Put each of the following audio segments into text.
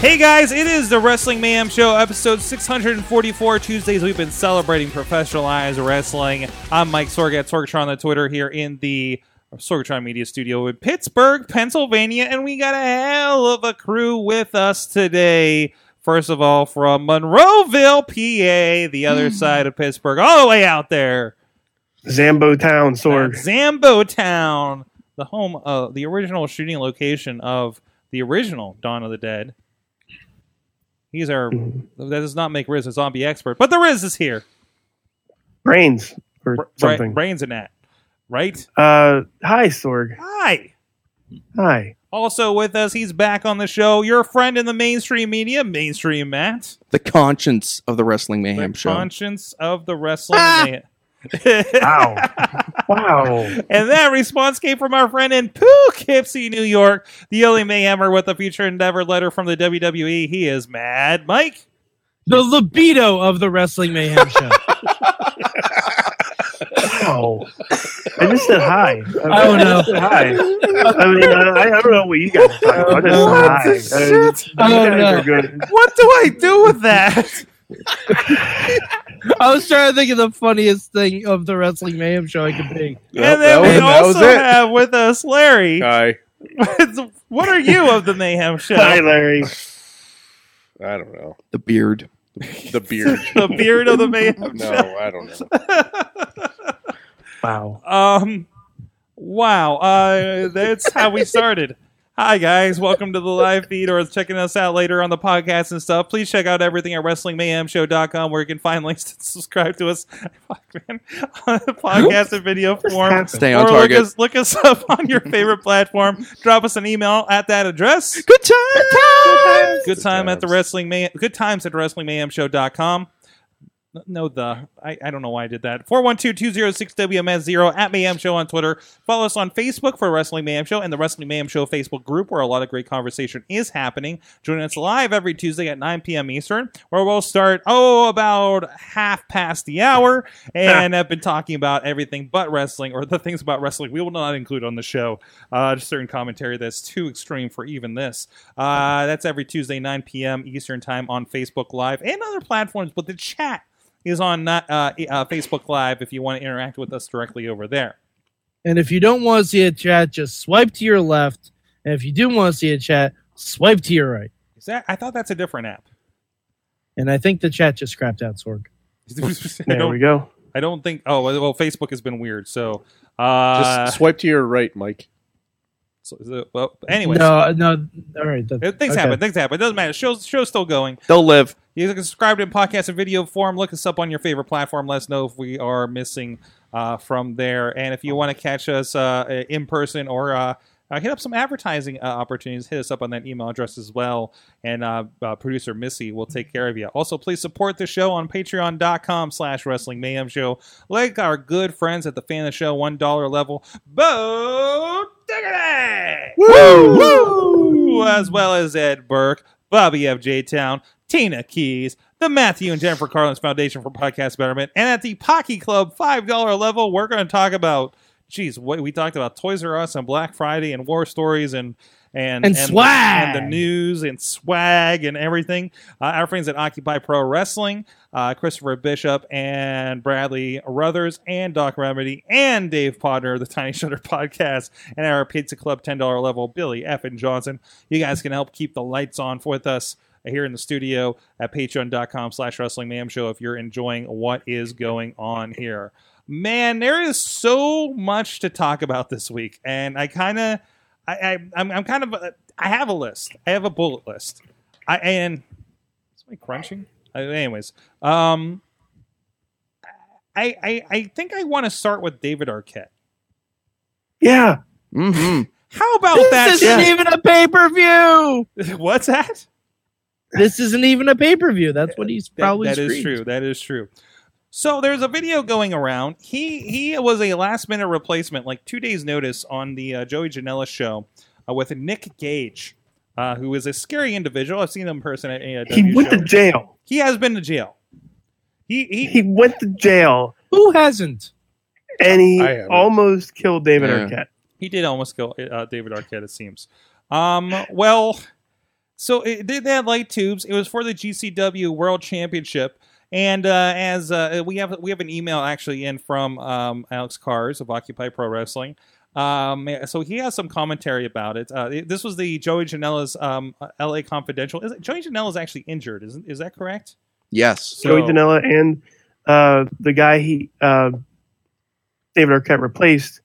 Hey guys, it is the Wrestling Mayhem Show, episode 644. Tuesdays, we've been celebrating professionalized wrestling. I'm Mike Sorg at Sorgatron on the Twitter, here in the Sorgatron Media Studio in Pittsburgh, Pennsylvania, and we got a hell of a crew with us today. First of all, from Monroeville, PA, the other side of Pittsburgh, all the way out there. Zambo Town, Sorg. Zambo Town, the home of the original shooting location of the original Dawn of the Dead. He's our... That does not make Riz a zombie expert, but the Riz is here. Brains or something. Brains in that, right? Hi, Sorg. Hi. Also with us, he's back on the show, your friend in the mainstream media, Mainstream Matt. The conscience of the Wrestling Mayhem Show. The conscience of the Wrestling Mayhem. Wow. And that response came from our friend in Poughkeepsie, New York, the only Mayhemmer with a future endeavor letter from the WWE. He is Mad Mike, the libido of the Wrestling Mayhem Show. Wow. I just said hi. I don't know what you guys are talking about. I just said hi. What do I do with that? I was trying to think of the funniest thing of the Wrestling Mayhem Show I could think. And then we also have with us Larry. Hi. What are you of the Mayhem Show? Hi, Larry. I don't know. The beard. The beard. The beard of the Mayhem Show. No, I don't know. Wow. Wow. That's how we started. Hi, guys. Welcome to the live feed, or checking us out later on the podcast and stuff. Please check out everything at WrestlingMayhemShow.com, where you can find links to subscribe to us on the podcast and video form. Stay on target. Look us up on your favorite platform. Drop us an email at that address. Good times at WrestlingMayhemShow.com. No, I don't know why I did that. 412-206-WMS0 at Mayhem Show on Twitter. Follow us on Facebook for Wrestling Mayhem Show and the Wrestling Mayhem Show Facebook group, where a lot of great conversation is happening. Join us live every Tuesday at 9 p.m. Eastern, where we'll start, about half past the hour, and have been talking about everything but wrestling, or the things about wrestling we will not include on the show. Certain commentary that's too extreme for even this. That's every Tuesday, 9 p.m. Eastern time on Facebook Live and other platforms, but the chat is on Facebook Live if you want to interact with us directly over there. And if you don't want to see a chat, just swipe to your left. And if you do want to see a chat, swipe to your right. Is that? I thought that's a different app. And I think the chat just scrapped out, Sorg. There we go. I don't think... Oh, well, Facebook has been weird, so... just swipe to your right, Mike. Anyways. No. All right. Things happen. It doesn't matter. Show's still going. They'll live. You can subscribe to podcast and video form. Look us up on your favorite platform. Let us know if we are missing from there. And if you want to catch us in person, or hit up some advertising opportunities, hit us up on that email address as well. And producer Missy will take care of you. Also, please support the show on patreon.com/Wrestling Mayhem Show. Like our good friends at the Fan of the Show $1 level. Bo Diggity! Woo! Woo! As well as Ed Burke, Bobby F. J. Town, Tina Keys, the Matthew and Jennifer Carlins Foundation for Podcast Betterment, and at the Pocky Club $5 level, we're going to talk about, what we talked about, Toys R Us and Black Friday and war stories and swag and the news and swag and everything. Our friends at Occupy Pro Wrestling, Christopher Bishop and Bradley Ruthers and Doc Remedy and Dave Podner, the Tiny Shutter Podcast, and our Pizza Club $10 level, Billy F. and Johnson. You guys can help keep the lights on with us here in the studio at patreon.com/Wrestling Mayhem Show if you're enjoying what is going on here. Man, there is so much to talk about this week, and I have a list. I have a bullet list. Is somebody crunching? Anyways, I think I want to start with David Arquette. Yeah. Mm-hmm. How about that? This isn't even a pay-per-view. What's that? This isn't even a pay-per-view. That's what he's probably screamed. That is true. That is true. So there's a video going around. He was a last-minute replacement, like 2 days' notice, on the Joey Janela show with Nick Gage, who is a scary individual. I've seen him in person at AEW. He went to jail. He has been to jail. He went to jail. Who hasn't? And he almost killed David Arquette. He did almost kill David Arquette, it seems. So they had light tubes. It was for the GCW World Championship. And as we have an email actually in from Alex Kars of Occupy Pro Wrestling. So he has some commentary about it. This was the Joey Janela's LA Confidential. Joey Janela is actually injured. Is that correct? Yes. So, Joey Janela and the guy David Arquette replaced,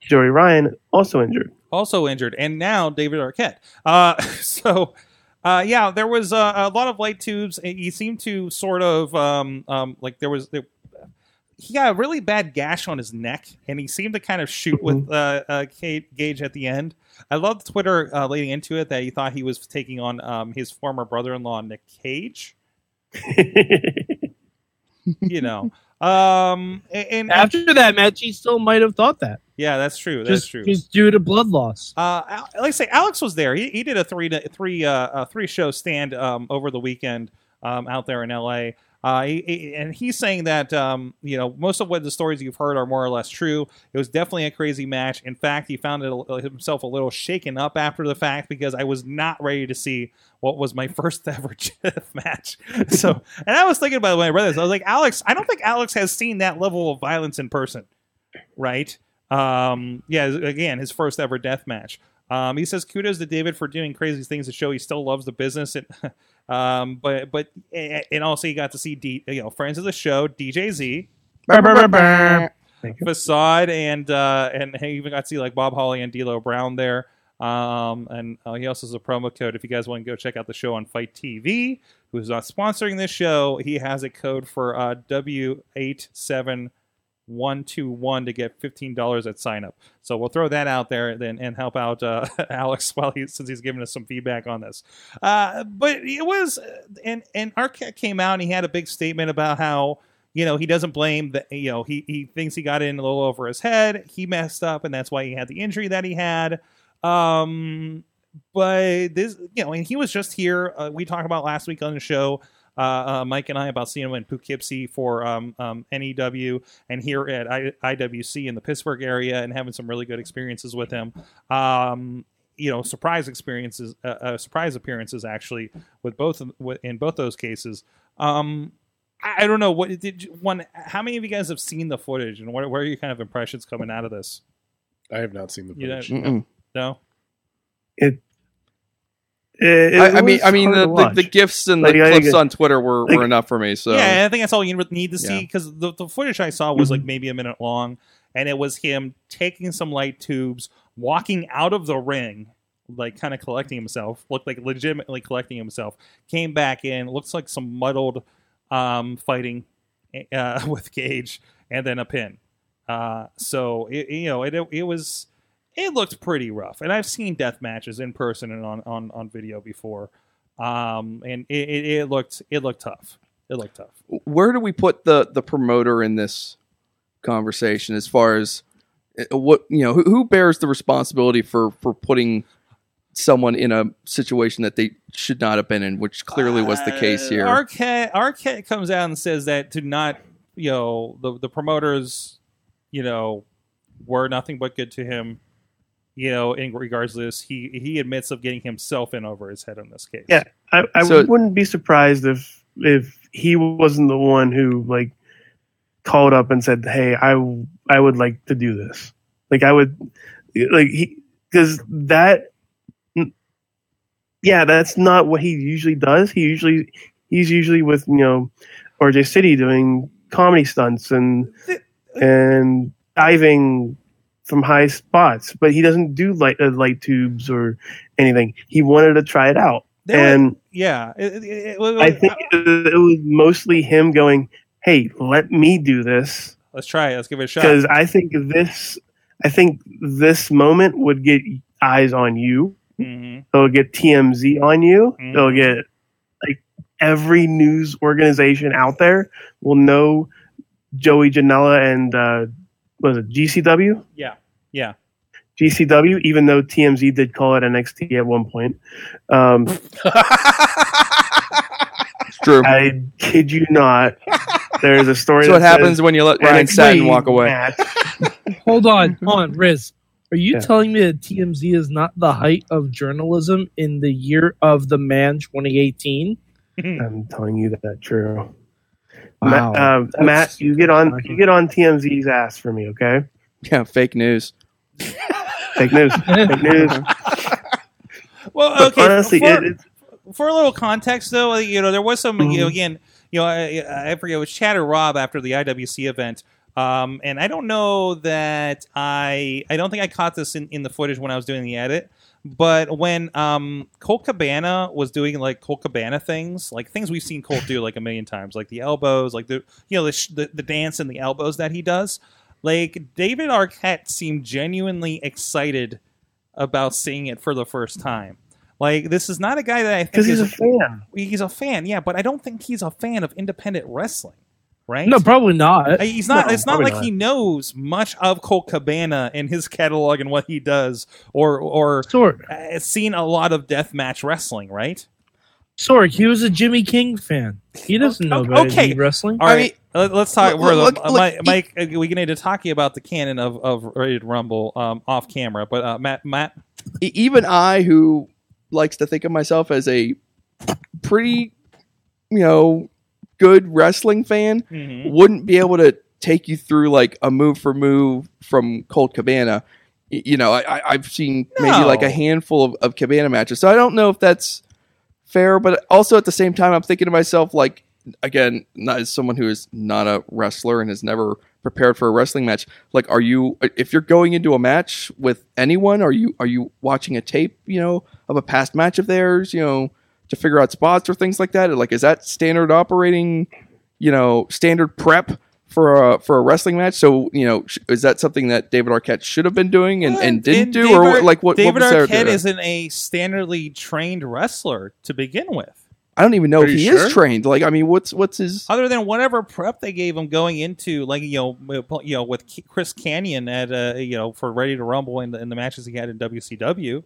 Joey Ryan, also injured. And now David Arquette. There was a lot of light tubes. He seemed to sort of he got a really bad gash on his neck, and he seemed to kind of shoot with Gage at the end. I loved Twitter leading into it that he thought he was taking on his former brother-in-law, Nick Cage. You know. And after that match, he still might have thought that. Yeah, that's true. Just due to blood loss. Like I say, Alex was there. He did a three show stand over the weekend out there in L.A. And he's saying that most of what the stories you've heard are more or less true. It was definitely a crazy match. In fact, he found himself a little shaken up after the fact because I was not ready to see what was my first ever match. So, and I was thinking about it when I read this. I was like, Alex, I don't think Alex has seen that level of violence in person, right? Again, his first ever death match. He says kudos to David for doing crazy things to show he still loves the business. And, but also he got to see friends of the show, DJZ, Facade, and he even got to see like Bob Holly and D'Lo Brown there. And he also has a promo code if you guys want to go check out the show on Fight TV, who is not sponsoring this show. He has a code for W87. 121 to get $15 at sign up. So we'll throw that out there then and help out Alex since he's giving us some feedback on this. But it was and Arquette came out and he had a big statement about how he doesn't blame the he thinks he got in a little over his head, he messed up, and that's why he had the injury that he had. But this and he was just here. We talked about last week on the show. Mike and I about seeing him in Poughkeepsie for NEW and here at IWC in the Pittsburgh area and having some really good experiences with him. Surprise appearances actually with both those cases. I don't know how many of you guys have seen the footage and what are your kind of impressions coming out of this? I have not seen the footage. No? The gifs and the clips on Twitter were enough for me. So yeah, I think that's all you need to see because the footage I saw was like maybe a minute long, and it was him taking some light tubes, walking out of the ring, like kind of collecting himself. Looked like legitimately collecting himself. Came back in. Looks like some muddled fighting with Gage, and then a pin. So it was. It looked pretty rough, and I've seen death matches in person and on video before, and it looked tough. It looked tough. Where do we put the promoter in this conversation as far as what who bears the responsibility for putting someone in a situation that they should not have been in, which clearly was the case here? Arquette comes out and says that to not the promoters were nothing but good to him. In regards to this, he admits of getting himself in over his head on this case. Yeah, I wouldn't be surprised if he wasn't the one who like called up and said, "Hey, I would like to do this." That's not what he usually does. He's usually with RJ City doing comedy stunts and diving from high spots, but he doesn't do light tubes or anything. He wanted to try it out, I think it was mostly him going, hey, let me do this. Let's try it. Let's give it a shot. Because I think this moment would get eyes on you. Mm-hmm. It'll get TMZ on you. Mm-hmm. It'll get like every news organization out there will know Joey Janela and was it GCW? Yeah, yeah. GCW, even though TMZ did call it NXT at one point. It's true. I kid you not. There's a story. So what happens when you let Ryan Satin walk away? Hold on, Riz. Are you telling me that TMZ is not the height of journalism in the year of the man 2018? I'm telling you that's true. Wow. Matt, you get on TMZ's ass for me, okay? Yeah, fake news. Fake news. Well, okay. But honestly, for a little context, though, there was some, I forget, it was Chad or Rob after the IWC event. And I don't know that I don't think I caught this in the footage when I was doing the edit, but when Colt Cabana was doing like Colt Cabana things, like things we've seen Colt do like a million times, like the elbows, like the dance and the elbows that he does, like David Arquette seemed genuinely excited about seeing it for the first time. Like, this is not a guy that I think is a fan. He's a fan, yeah, but I don't think he's a fan of independent wrestling. Right? No, probably not. He's not. No, it's not like he knows much of Colt Cabana and his catalog and what he does, or sure. Seen a lot of deathmatch wrestling, right? Sorry, he was a Jimmy King fan. He doesn't know about indie wrestling. All right, I mean, let's talk. Mike, we can need to talk about the canon of Rated Rumble off camera, but Matt, even I, who likes to think of myself as a pretty, good wrestling fan, mm-hmm. wouldn't be able to take you through like a move for move from Colt Cabana. I've seen maybe like a handful of Cabana matches, so I don't know if that's fair. But also at the same time, I'm thinking to myself, like, again, not as someone who is not a wrestler and has never prepared for a wrestling match, like, if you're going into a match with anyone, are you watching a tape, of a past match of theirs, to figure out spots or things like that? Like, is that standard operating, standard prep for a wrestling match? So, is that something that David Arquette should have been doing and didn't do? Or like what? David Arquette isn't a standardly trained wrestler to begin with. I don't even know if he is trained. Like, I mean, what's his, other than whatever prep they gave him going into, like, with Chris Kanyon at for Ready to Rumble and the matches he had in WCW,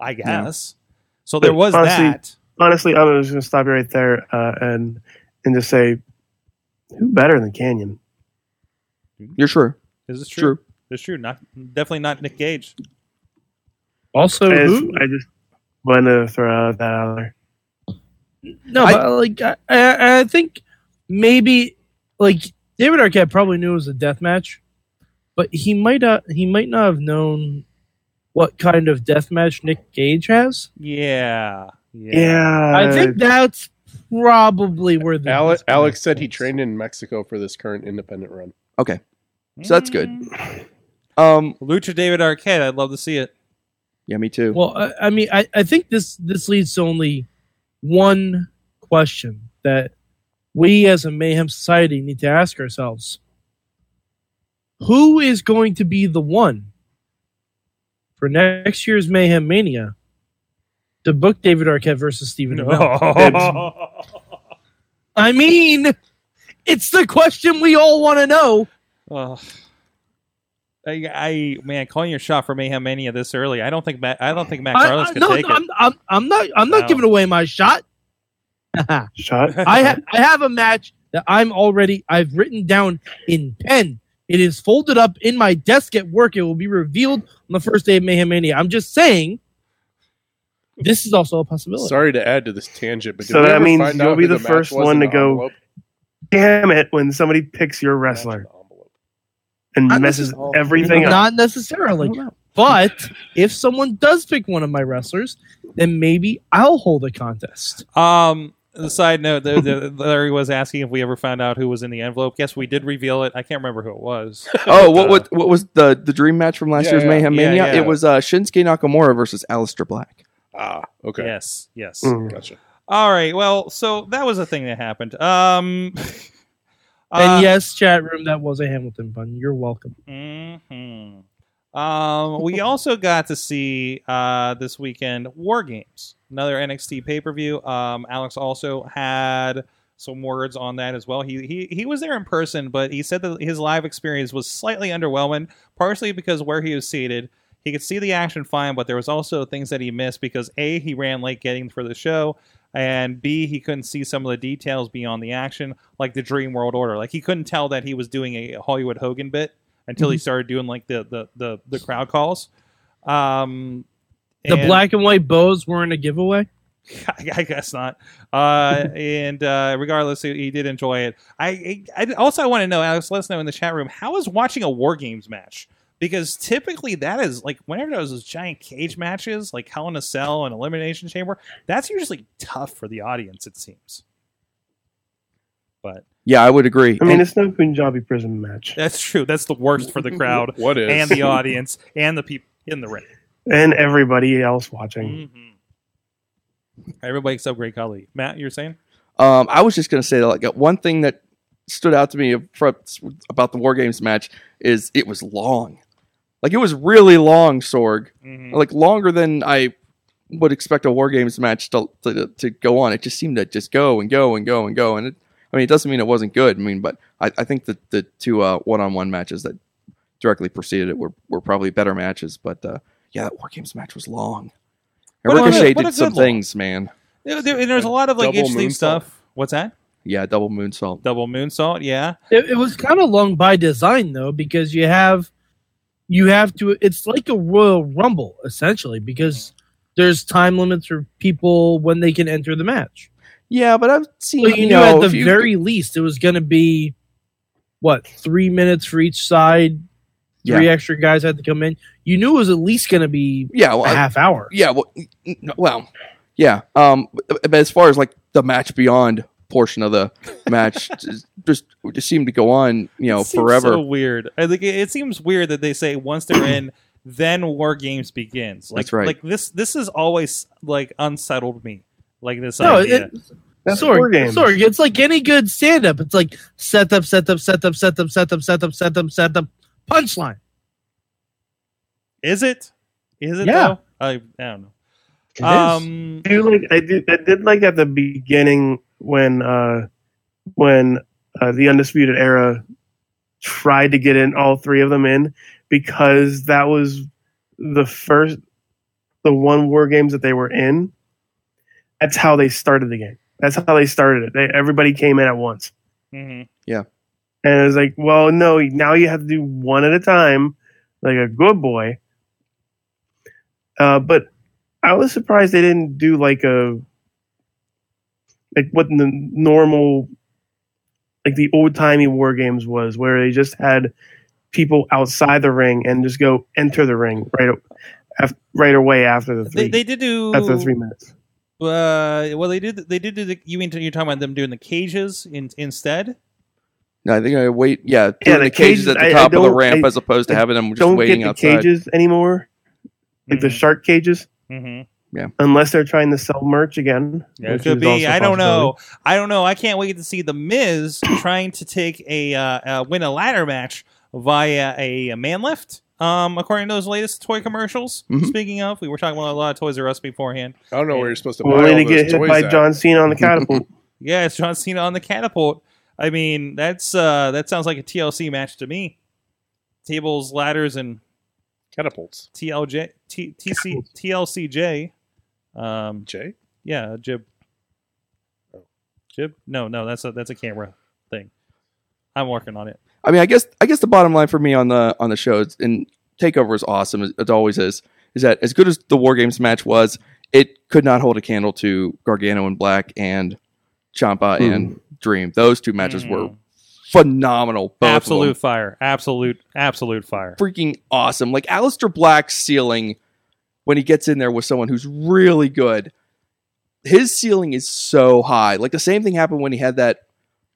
I guess. Yeah. So there was that. Honestly, I was going to stop you right there and just say, who better than Kanyon? You're sure? Is this true? It's true. Definitely not Nick Gage. Also, I just want to throw that out there. No, I think maybe like David Arquette probably knew it was a death match, but he might not have known what kind of death match Nick Gage has. Yeah. Yeah, I think that's probably where the Alex said he trained in Mexico for this current independent run. Okay, so that's good. Lucha David Arquette, I'd love to see it. Yeah, me too. Well, I think this leads to only one question that we as a Mayhem Society need to ask ourselves: who is going to be the one for next year's Mayhem Mania to book David Arquette versus Stephen Amell? I mean, it's the question we all want to know. Man, calling your shot for Mayhem Mania this early. I don't think Matt Carlos could take it. I'm not giving away my shot. Shot. I have a match that I've written down in pen. It is folded up in my desk at work. It will be revealed on the first day of Mayhem Mania. I'm just saying. This is also a possibility. Sorry to add to this tangent, but so that means you'll be the first one to go, damn it, when somebody picks your wrestler and messes everything up. Not necessarily. But if someone does pick one of my wrestlers, then maybe I'll hold a contest. The side note, Larry was asking if we ever found out who was in the envelope. Yes, we did reveal it. I can't remember who it was. Oh, what was the dream match from last year's Mayhem Mania? Yeah. It was Shinsuke Nakamura versus Aleister Black. Ah, okay. Yes. Mm. Gotcha. All right. Well, so that was a thing that happened. And yes, chat room, that was a Hamilton pun. You're welcome. Mm-hmm. We also got to see this weekend War Games, another NXT pay-per-view. Alex also had some words on that as well. He was there in person, but he said that his live experience was slightly underwhelming, partially because where he was seated, he could see the action fine, but there was also things that he missed because A, he ran late getting for the show, and B, he couldn't see some of the details beyond the action, like the Dream World Order. Like, he couldn't tell that he was doing a Hollywood Hogan bit until he started doing like the crowd calls. The black and white bows weren't a giveaway? I guess not. And regardless, he did enjoy it. I also want to know, Alex, let us know in the chat room, how is watching a War Games match? Because typically that is, like, whenever those giant cage matches, like Hell in a Cell and Elimination Chamber, that's usually tough for the audience, it seems. But yeah, I would agree. I mean, it's no Punjabi prison match. That's true. That's the worst for the crowd what is? And the audience and the people in the ring. And everybody else watching. Mm-hmm. Everybody except Great Khali. Matt, you were saying? I was just going to say that, like, one thing that stood out to me about the War Games match is it was long. Like, it was really long, Sorg. Mm-hmm. Like, longer than I would expect a War Games match to go on. It just seemed to just go and go and go and go. And it doesn't mean it wasn't good. I mean, but I think that the two one-on-one matches that directly preceded it were probably better matches. But that War Games match was long. And Ricochet did some things, man. There's a lot of like interesting stuff. What's that? Yeah, double moonsault. Yeah, it was kind of long by design though, because you have to. It's like a Royal Rumble essentially, because there's time limits for people when they can enter the match. Yeah, but I've seen. But, you know, at the very least, it was going to be 3 minutes for each side. Three extra guys had to come in. You knew it was at least going to be a half hour. Yeah, yeah. But as far as like the match beyond portion of the match, just seemed to go on, forever. So weird. I think it seems weird that they say once they're in, then War Games begins. Like, that's right. Like this is always like unsettled me. Like this idea. Sorry, it's like any good stand up. It's like set up. Punchline. Is it? Is it? Yeah. Though? I don't know. It is. I did like at the beginning when the Undisputed Era tried to get in all three of them in, because that was the one War Games that they were in. That's how they started the game. That's how they started it. Everybody came in at once. Mm-hmm. Yeah. And it was like, well, no, now you have to do one at a time, like a good boy. But I was surprised they didn't do like what the normal, like the old-timey War Games was, where they just had people outside the ring and just go enter the ring right away after the three. They did do after the 3 minutes. Well, they did. They did. You mean you're talking about them doing the cages instead? No, I think I wait. Yeah, the cages at the top of the ramp as opposed to having them just waiting outside. Don't get the cages anymore, like the shark cages. Mm-hmm. Yeah, unless they're trying to sell merch again. Yeah, it could be. I don't know. I can't wait to see the Miz trying to take win a ladder match via a man lift. According to those latest toy commercials. Mm-hmm. Speaking of, we were talking about a lot of Toys R Us beforehand. I don't know where you're supposed to buy all those get hit toys by at. John Cena on the catapult. Yeah, it's John Cena on the catapult. I mean, that sounds like a TLC match to me. Tables, ladders, and catapults. TLCJ. J? Yeah, Jib. Oh. Jib? No, that's a camera thing. I'm working on it. I mean, I guess the bottom line for me on the show is, and TakeOver is awesome, it always is that as good as the War Games match was, it could not hold a candle to Gargano and Black and Ciampa and Dream. Those two matches were phenomenal. Both absolute fire. Absolute fire. Freaking awesome. Like Aleister Black's ceiling when he gets in there with someone who's really good. His ceiling is so high. Like the same thing happened when he had that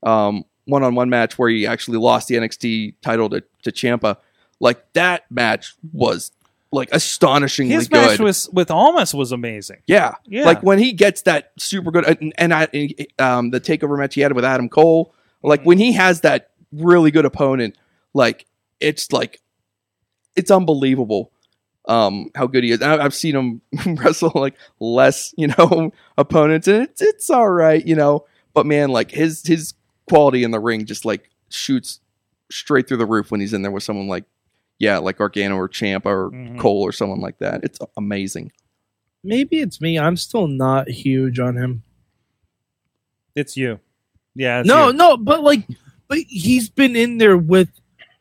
one-on-one match where he actually lost the NXT title to Ciampa. Like that match was like astonishingly good. His match with Almas was amazing. Yeah. Like when he gets that super good, and the TakeOver match he had with Adam Cole, Like when he has that really good opponent, like it's unbelievable how good he is. I've seen him wrestle like less, opponents, and it's all right, But man, like his quality in the ring just like shoots straight through the roof when he's in there with someone like Gargano or Ciampa or Cole or someone like that. It's amazing. Maybe it's me. I'm still not huge on him. It's you. Yeah. But he's been in there with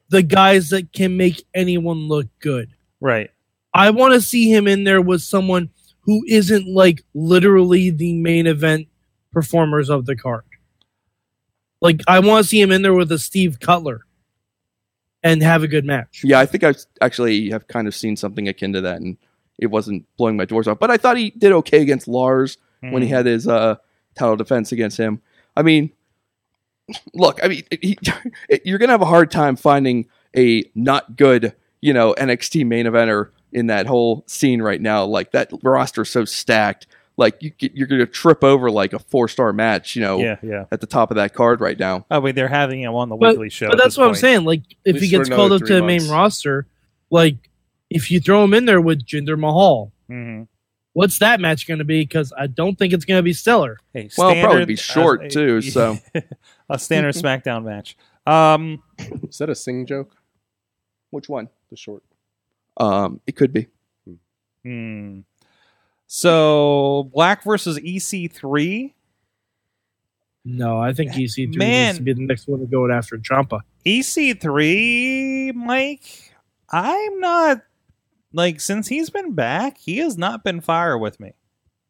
the guys that can make anyone look good. Right. I want to see him in there with someone who isn't like literally the main event performers of the card. Like I want to see him in there with a Steve Cutler and have a good match. Yeah, I think I actually have kind of seen something akin to that, and it wasn't blowing my doors off. But I thought he did okay against Lars when he had his title defense against him. I mean, look, you're going to have a hard time finding a not good, NXT main eventer in that whole scene right now. Like that roster is so stacked. Like you're going to trip over like a 4-star match, at the top of that card right now. Oh wait, they're having him on the weekly show. But that's what I'm saying. Like if he gets called up to the main roster, like if you throw him in there with Jinder Mahal, what's that match going to be? Because I don't think it's going to be stellar. Hey, it'll probably be short too. So a standard SmackDown match. Is that a Singh joke? Which one? The short. It could be. So, Black versus EC3? No, I think EC3 needs to be the next one to go after Ciampa. EC3, Mike, I'm not... Like, since he's been back, he has not been fire with me.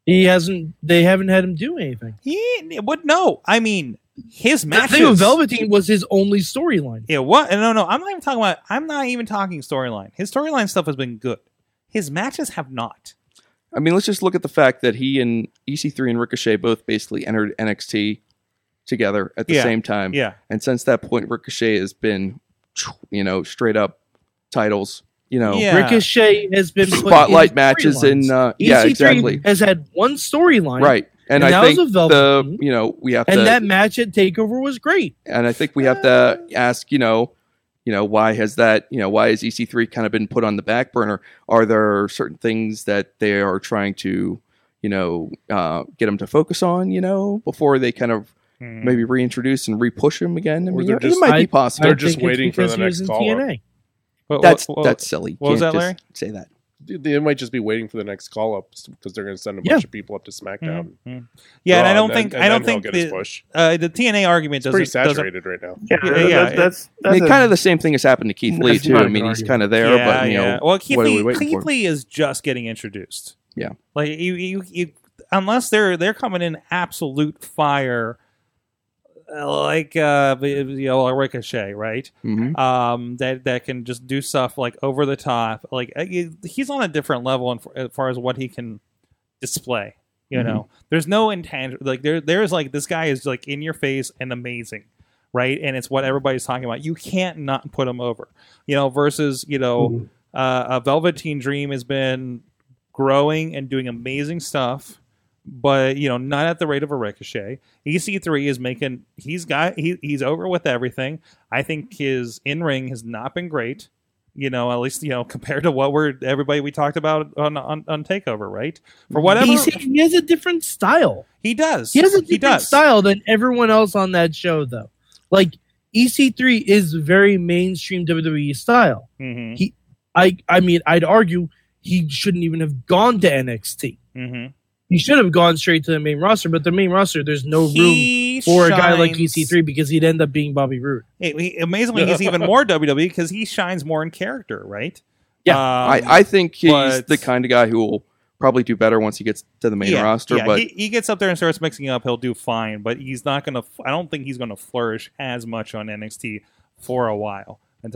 He hasn't... They haven't had him do anything. His matches... The thing with Velveteen was his only storyline. Yeah, what? No, I'm not even talking storyline. His storyline stuff has been good. His matches have not. I mean, let's just look at the fact that he and EC3 and Ricochet both basically entered NXT together at the same time. Yeah. And since that point, Ricochet has been, straight up titles. Ricochet has been spotlight matches in. EC3 exactly. Has had one storyline, right? And I think we have to. And that match at Takeover was great. And I think we have to ask, why has EC3 kind of been put on the back burner? Are there certain things that they are trying to, get them to focus on, before they kind of maybe reintroduce and re-push him again? I mean, it might be possible. They're just waiting for the next call-up. That's silly. What was that, Larry? Say that. They might just be waiting for the next call-up because they're going to send a bunch of people up to SmackDown. Yeah, and I don't think the TNA argument doesn't... It's pretty saturated right now. That's kind of the same thing has happened to Keith Lee, too. He's kind of there, but, Well, Keith Lee is just getting introduced. Yeah. Like, you unless they're coming in absolute fire... Like a Ricochet, right? Mm-hmm. That can just do stuff like over the top. Like he's on a different level as far as what he can display. There's no intangible. Like there's like this guy is like in your face and amazing, right? And it's what everybody's talking about. You can't not put him over. Versus a Velveteen Dream has been growing and doing amazing stuff. But not at the rate of a Ricochet. EC3 is making. He's over with everything. I think his in ring has not been great. At least compared to what everybody we talked about on Takeover, right? For whatever he has a different style. He does. He has a different style than everyone else on that show, though. Like EC3 is very mainstream WWE style. Mm-hmm. I'd argue he shouldn't even have gone to NXT. Mm-hmm. He should have gone straight to the main roster, but the main roster, there's no room for a guy like EC3 because he'd end up being Bobby Roode. Amazingly, he's even more WWE because he shines more in character, right? Yeah, I think he's the kind of guy who will probably do better once he gets to the main roster. Yeah, but he gets up there and starts mixing up, he'll do fine, but he's not going to. I don't think he's going to flourish as much on NXT for a while and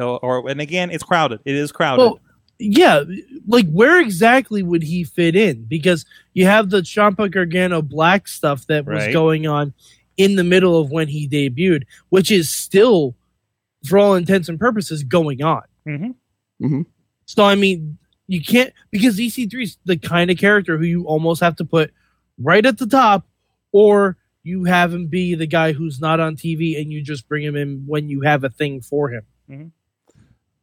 again, it's crowded. It is crowded. Well, yeah, like where exactly would he fit in? Because you have the Ciampa Gargano Black stuff that was going on in the middle of when he debuted, which is still, for all intents and purposes, going on. Mm-hmm. Mm-hmm. So, you can't, because EC3 is the kind of character who you almost have to put right at the top, or you have him be the guy who's not on TV, and you just bring him in when you have a thing for him. Mm-hmm.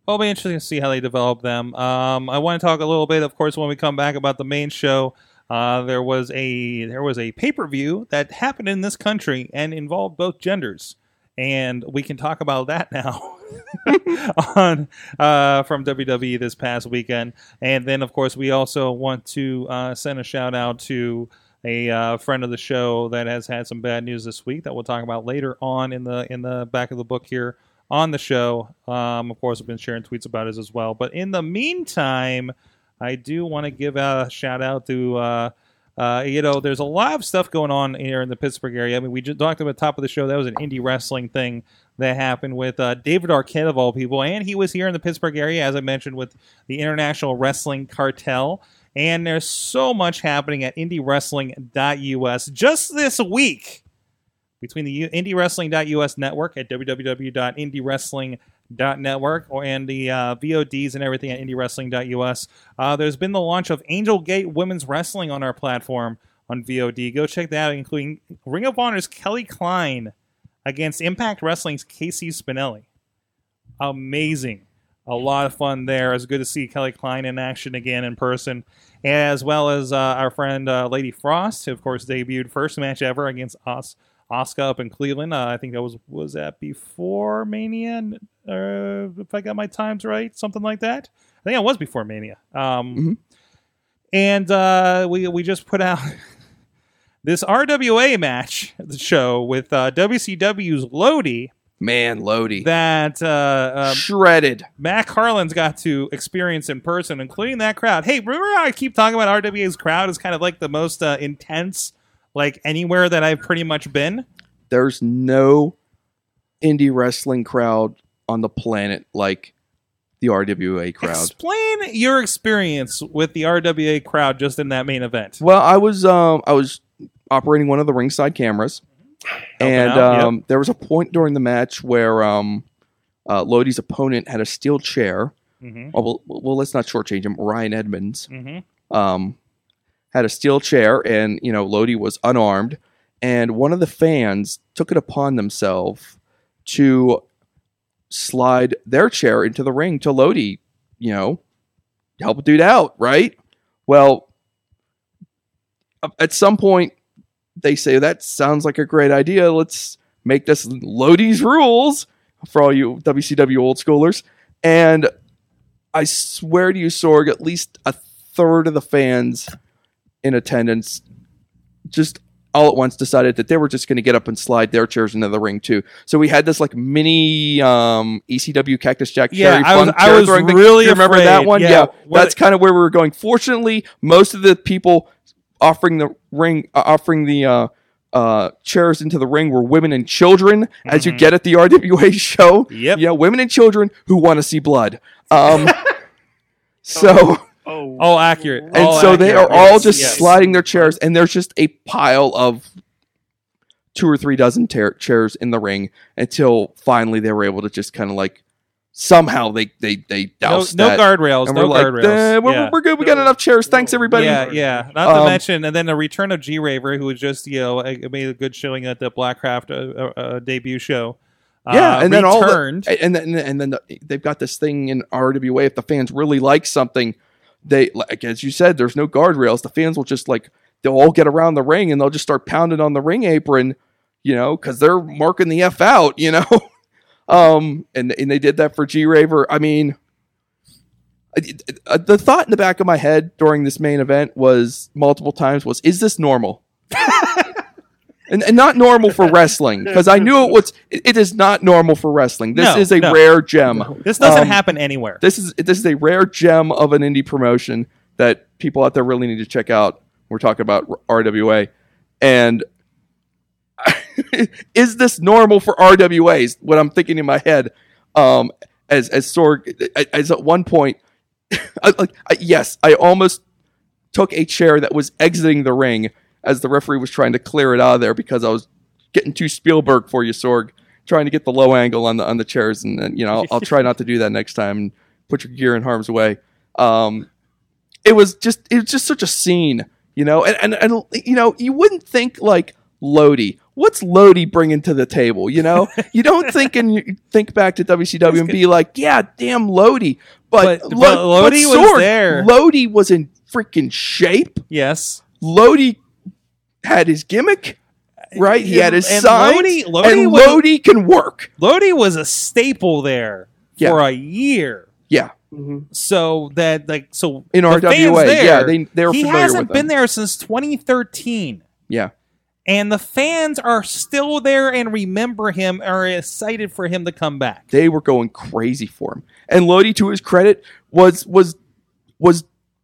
Well, it'll be interesting to see how they develop them. I want to talk a little bit, of course, when we come back about the main show. There was a pay-per-view that happened in this country and involved both genders. And we can talk about that now from WWE this past weekend. And then, of course, we also want to send a shout-out to a friend of the show that has had some bad news this week that we'll talk about later on in the back of the book here on the show. Of course, I've been sharing tweets about it as well. But in the meantime, I do want to give a shout-out to... there's a lot of stuff going on here in the Pittsburgh area. I mean, we just talked about the top of the show. That was an indie wrestling thing that happened with David Arquette, of all people. And he was here in the Pittsburgh area, as I mentioned, with the International Wrestling Cartel. And there's so much happening at indiewrestling.us. Just this week, between the indiewrestling.us network at www.indiewrestling.network and the VODs and everything at indiewrestling.us. There's been the launch of Angel Gate Women's Wrestling on our platform on VOD. Go check that out, including Ring of Honor's Kelly Klein against Impact Wrestling's Casey Spinelli. Amazing. A lot of fun there. It's good to see Kelly Klein in action again in person, as well as our friend Lady Frost, who, of course, debuted first match ever against Asuka up in Cleveland. I think that was that before Mania? If I got my times right, something like that. I think it was before Mania. And we just put out this RWA match, the show, with WCW's Lodi. Man, Lodi. That shredded. Matt Harlan's got to experience in person, including that crowd. Hey, remember how I keep talking about RWA's crowd is kind of like the most intense, like anywhere that I've pretty much been? There's no indie wrestling crowd on the planet like the RWA crowd. Explain your experience with the RWA crowd just in that main event. Well, I was operating one of the ringside cameras, and there was a point during the match where Lodi's opponent had a steel chair. Mm-hmm. Oh, well, let's not shortchange him. Ryan Edmonds had a steel chair, and Lodi was unarmed, and one of the fans took it upon themselves to slide their chair into the ring to Lodi, help a dude out, right? Well, at some point, they say, that sounds like a great idea. Let's make this Lodi's rules for all you WCW old schoolers. And I swear to you, Sorg, at least a third of the fans in attendance just all at once decided that they were just going to get up and slide their chairs into the ring too. So we had this like mini ECW Cactus Jack Cherry fun chair throwing thing. Really, you remember that one? Yeah, that's kind of where we were going. Fortunately, most of the people offering the chairs into the ring were women and children, as you get at the RWA show. Yep. Yeah, women and children who want to see blood. All accurate. And all so accurate. They are all just sliding their chairs, and there's just a pile of 2 or 3 dozen chairs in the ring until finally they were able to just kind of like somehow they doused that. No guardrails. And we're like, guardrails. We're good. We got enough chairs. Thanks, everybody. Yeah. Not to mention, and then the return of G Raver, who was just made a good showing at the Blackcraft debut show. And then returned. They've got this thing in RWA. If the fans really like something, they, like as you said, there's no guardrails. The fans will just they'll all get around the ring and they'll just start pounding on the ring apron, because they're marking the F out, and they did that for G Raver. I mean, the thought in the back of my head during this main event was multiple times was, is this normal? And not normal for wrestling, because I knew it is not normal for wrestling. This is a rare gem. This doesn't happen anywhere. This is a rare gem of an indie promotion that people out there really need to check out. We're talking about RWA. And is this normal for RWAs? What I'm thinking in my head, as Sorg, as at one point, I almost took a chair that was exiting the ring as the referee was trying to clear it out of there, because I was getting too Spielberg for you, Sorg, trying to get the low angle on the chairs, and I'll try not to do that next time and put your gear in harm's way. It was just such a scene, and you wouldn't think Lodi what's Lodi bringing to the table? You know, you don't think back to WCW and be like, yeah, damn Lodi. But Lodi was there. Lodi was in freaking shape. Yes. Lodi had his gimmick. Right, he had his sign, and Lodi can work. Lodi was a staple there for a year. Yeah. Mm-hmm. So that, like, so in the RWA, there, yeah, they were familiar with him. He hasn't been there since 2013. Yeah. And the fans are still there and remember him, are excited for him to come back. They were going crazy for him. And Lodi, to his credit, was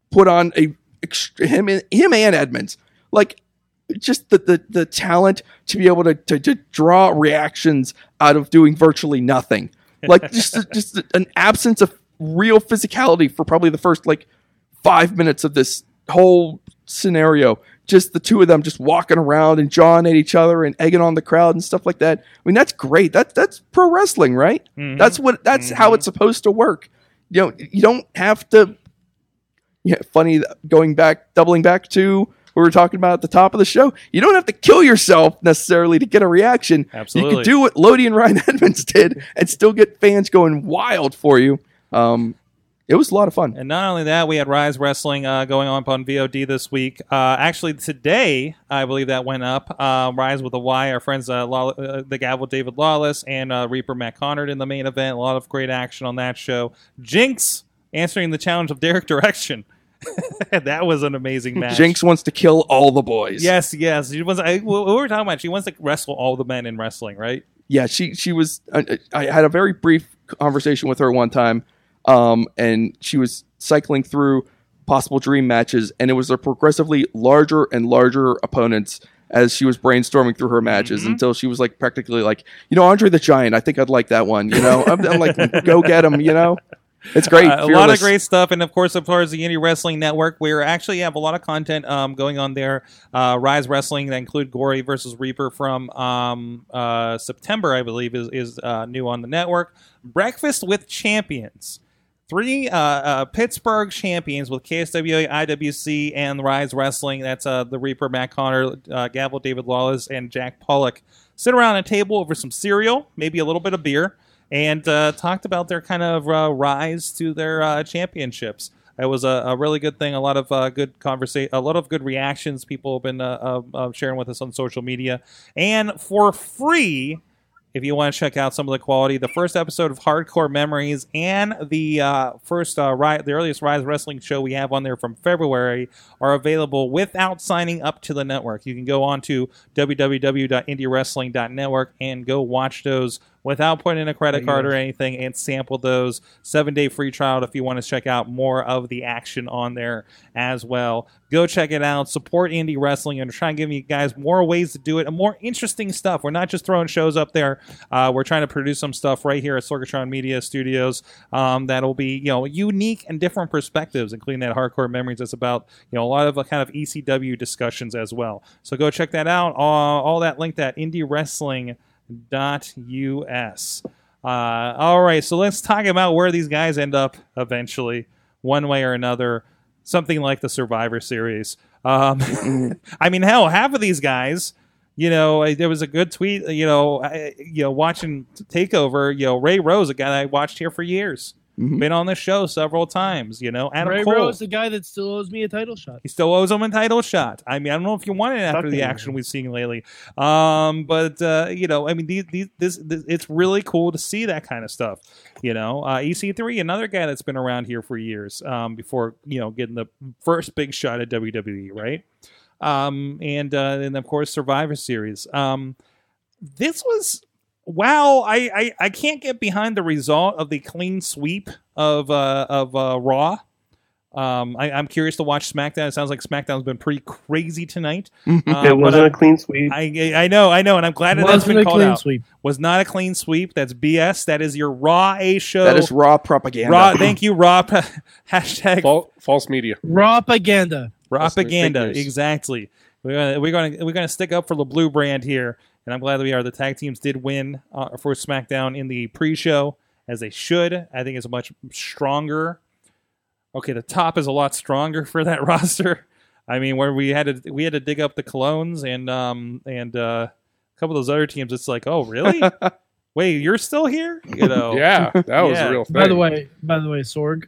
put on him and Edmonds, like. Just the talent to be able to draw reactions out of doing virtually nothing. Like, just an absence of real physicality for probably the first, like, 5 minutes of this whole scenario. Just the two of them just walking around and jawing at each other and egging on the crowd and stuff like that. I mean, that's great. That's pro wrestling, right? Mm-hmm. That's how it's supposed to work. You know, you don't have to... Yeah, funny, doubling back to... we were talking about at the top of the show. You don't have to kill yourself necessarily to get a reaction. Absolutely. You can do what Lodi and Ryan Edmonds did and still get fans going wild for you. It was a lot of fun. And not only that, we had Rise Wrestling going on VOD this week. Actually, today, I believe that went up. Rise with a Y. Our friends, The Gavel, David Lawless, and Reaper Matt Connard in the main event. A lot of great action on that show. Jinx answering the challenge of Derek Direction. That was an amazing match. Jinx wants to kill all the boys. Yes. We were talking about she wants to wrestle all the men in wrestling, right? Yeah, she was... I had a very brief conversation with her one time, and she was cycling through possible dream matches, and it was a progressively larger and larger opponents as she was brainstorming through her matches until she was like practically like, you know, Andre the Giant, I think I'd like that one, you know? I'm like, go get him, you know? It's great. A lot of great stuff. And, of course, as far as the Indie Wrestling Network, we actually have a lot of content going on there. Rise Wrestling, that include Gory versus Reaper from September, I believe, is new on the network. Breakfast with Champions. Three Pittsburgh champions with KSWA, IWC, and Rise Wrestling. That's the Reaper, Matt Connor, Gavel, David Lawless, and Jack Pollock. Sit around a table over some cereal, maybe a little bit of beer. And talked about their kind of rise to their championships. It was a really good thing. A lot of good conversation. A lot of good reactions. People have been sharing with us on social media. And for free, if you want to check out some of the quality, the first episode of Hardcore Memories and the the earliest Rise Wrestling show we have on there from February are available without signing up to the network. You can go on to www.indiewrestling.network and go watch those without putting in a credit card or anything and sample those. 7-day free trial if you want to check out more of the action on there as well. Go check it out. Support indie wrestling and try and give you guys more ways to do it and more interesting stuff. We're not just throwing shows up there. We're trying to produce some stuff right here at Sorgatron Media Studios that'll be, you know, unique and different perspectives, including that Hardcore Memories that's about, you know, a lot of kind of ECW discussions as well. So go check that out. All that linked at indiewrestling.us. All right, so let's talk about where these guys end up eventually, one way or another. Something like the Survivor Series. I mean, hell, half of these guys, you know, there was a good tweet, you know, watching Takeover, you know, Ray Rose, a guy I watched here for years. Mm-hmm. Been on the show several times, you know. Adam Ray Cole. Rose, the guy that still owes me a title shot. He still owes him a title shot. I mean, I don't know if you want it after the action we've seen lately. You know, I mean, this it's really cool to see that kind of stuff. You know, EC3, another guy that's been around here for years before, you know, getting the first big shot at WWE, right? And of course, Survivor Series. This was... Wow, I can't get behind the result of the clean sweep of Raw. I'm curious to watch SmackDown. It sounds like SmackDown's been pretty crazy tonight. It wasn't a clean sweep. I know, and I'm glad that's been called out. Sweep. Was not a clean sweep. That's BS. That is your Raw A show. That is Raw propaganda. Thank you, Raw. Hashtag false media. Raw propaganda. Raw propaganda. Exactly. We're gonna stick up for the blue brand here. And I'm glad that we are. The tag teams did win for SmackDown in the pre-show, as they should. I think it's much stronger. Okay, the top is a lot stronger for that roster. I mean, where we had to dig up the clones and a couple of those other teams, it's like, oh, really? Wait, you're still here? You know? Yeah, that was a real thing. By the way, Sorg,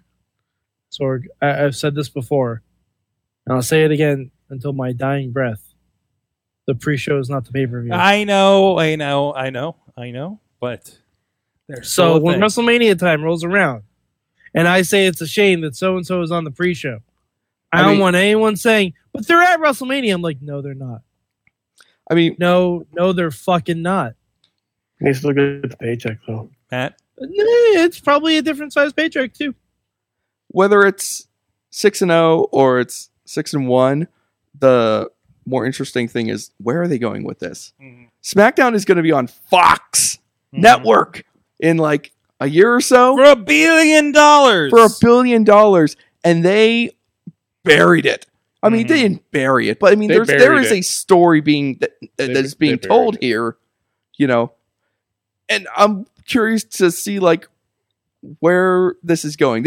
I've said this before, and I'll say it again until my dying breath. The pre-show is not the pay-per-view. I know. But there's so when WrestleMania time rolls around, and I say it's a shame that so-and-so is on the pre-show, I don't want anyone saying, but they're at WrestleMania. I'm like, no, they're not. I mean, no, they're fucking not. They still get the paycheck, though. Matt? It's probably a different size paycheck, too. Whether it's 6-0 or it's 6-1, the more interesting thing is, where are they going with this? Mm-hmm. SmackDown is going to be on Fox Network in like a year or so. For $1 billion. And they buried it. I mean, they didn't bury it, but I mean, there is a story being told here, you know. And I'm curious to see like where this is going.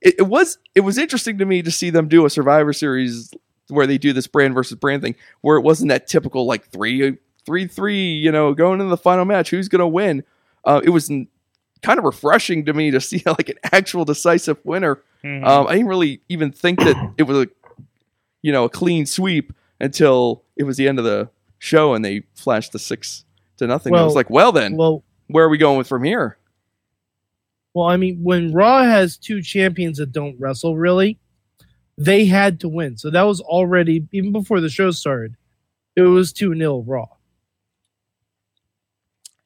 It was interesting to me to see them do a Survivor Series where they do this brand versus brand thing, where it wasn't that typical like 3-3, you know, going into the final match, who's going to win? It was kind of refreshing to me to see like an actual decisive winner. I didn't really even think that it was a clean sweep until it was the end of the show and they flashed the 6-0. Well, I was like, where are we going from here? Well, I mean, when Raw has two champions that don't wrestle, really, they had to win. So that was already, even before the show started, it was 2-0 Raw.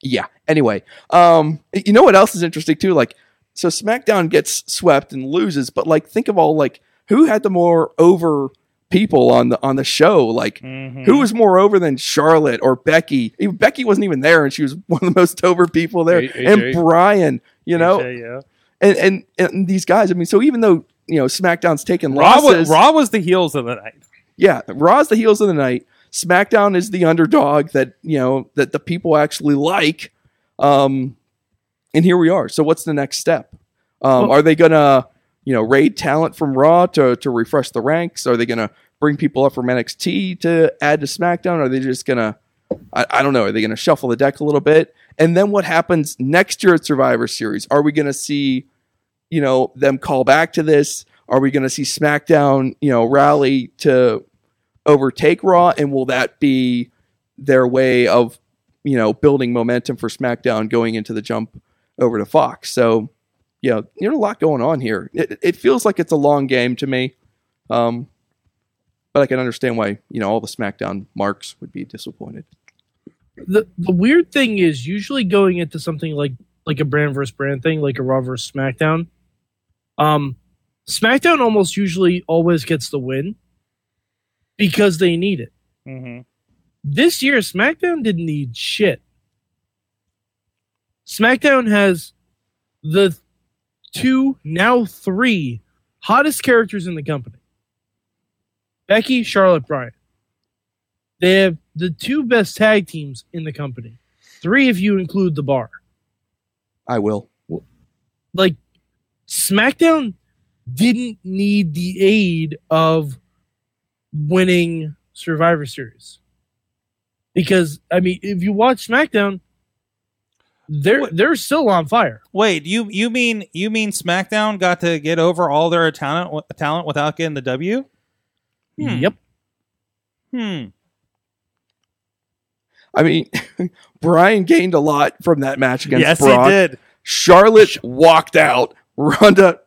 Yeah. Anyway, you know what else is interesting too? Like, so SmackDown gets swept and loses, but like, think of all like who had the more over people on the show. Like, who was more over than Charlotte or Becky? Becky wasn't even there, and she was one of the most over people there. AJ. And Brian, you know, AJ, yeah. And these guys. I mean, so even though you know SmackDown's taking losses, Raw was the heels of the night. Yeah, Raw's the heels of the night. SmackDown is the underdog that the people actually like. And here we are. So what's the next step? Are they going to, raid talent from Raw to refresh the ranks? Are they going to bring people up from NXT to add to SmackDown? Are they just going to, I don't know. Are they going to shuffle the deck a little bit? And then what happens next year at Survivor Series? Are we going to see, them call back to this? Are we going to see SmackDown, rally to overtake Raw, and will that be their way of building momentum for SmackDown going into the jump over to Fox? So there's a lot going on here. It feels like it's a long game to me, but I can understand why all the SmackDown marks would be disappointed. The weird thing is, usually going into something like a brand versus brand thing, like a Raw versus SmackDown, SmackDown almost usually always gets the win because they need it. Mm-hmm. This year, SmackDown didn't need shit. SmackDown has the 2, now 3, hottest characters in the company. Becky, Charlotte, Bryan. They have the 2 best tag teams in the company. 3 if you include the Bar. I will. Like, SmackDown didn't need the aid of winning Survivor Series, because I mean, if you watch SmackDown, they're still on fire. Wait, you mean SmackDown got to get over all their talent without getting the W? Yep. I mean, Brian gained a lot from that match against. Yes, Brock. He did. Charlotte walked out. Ronda,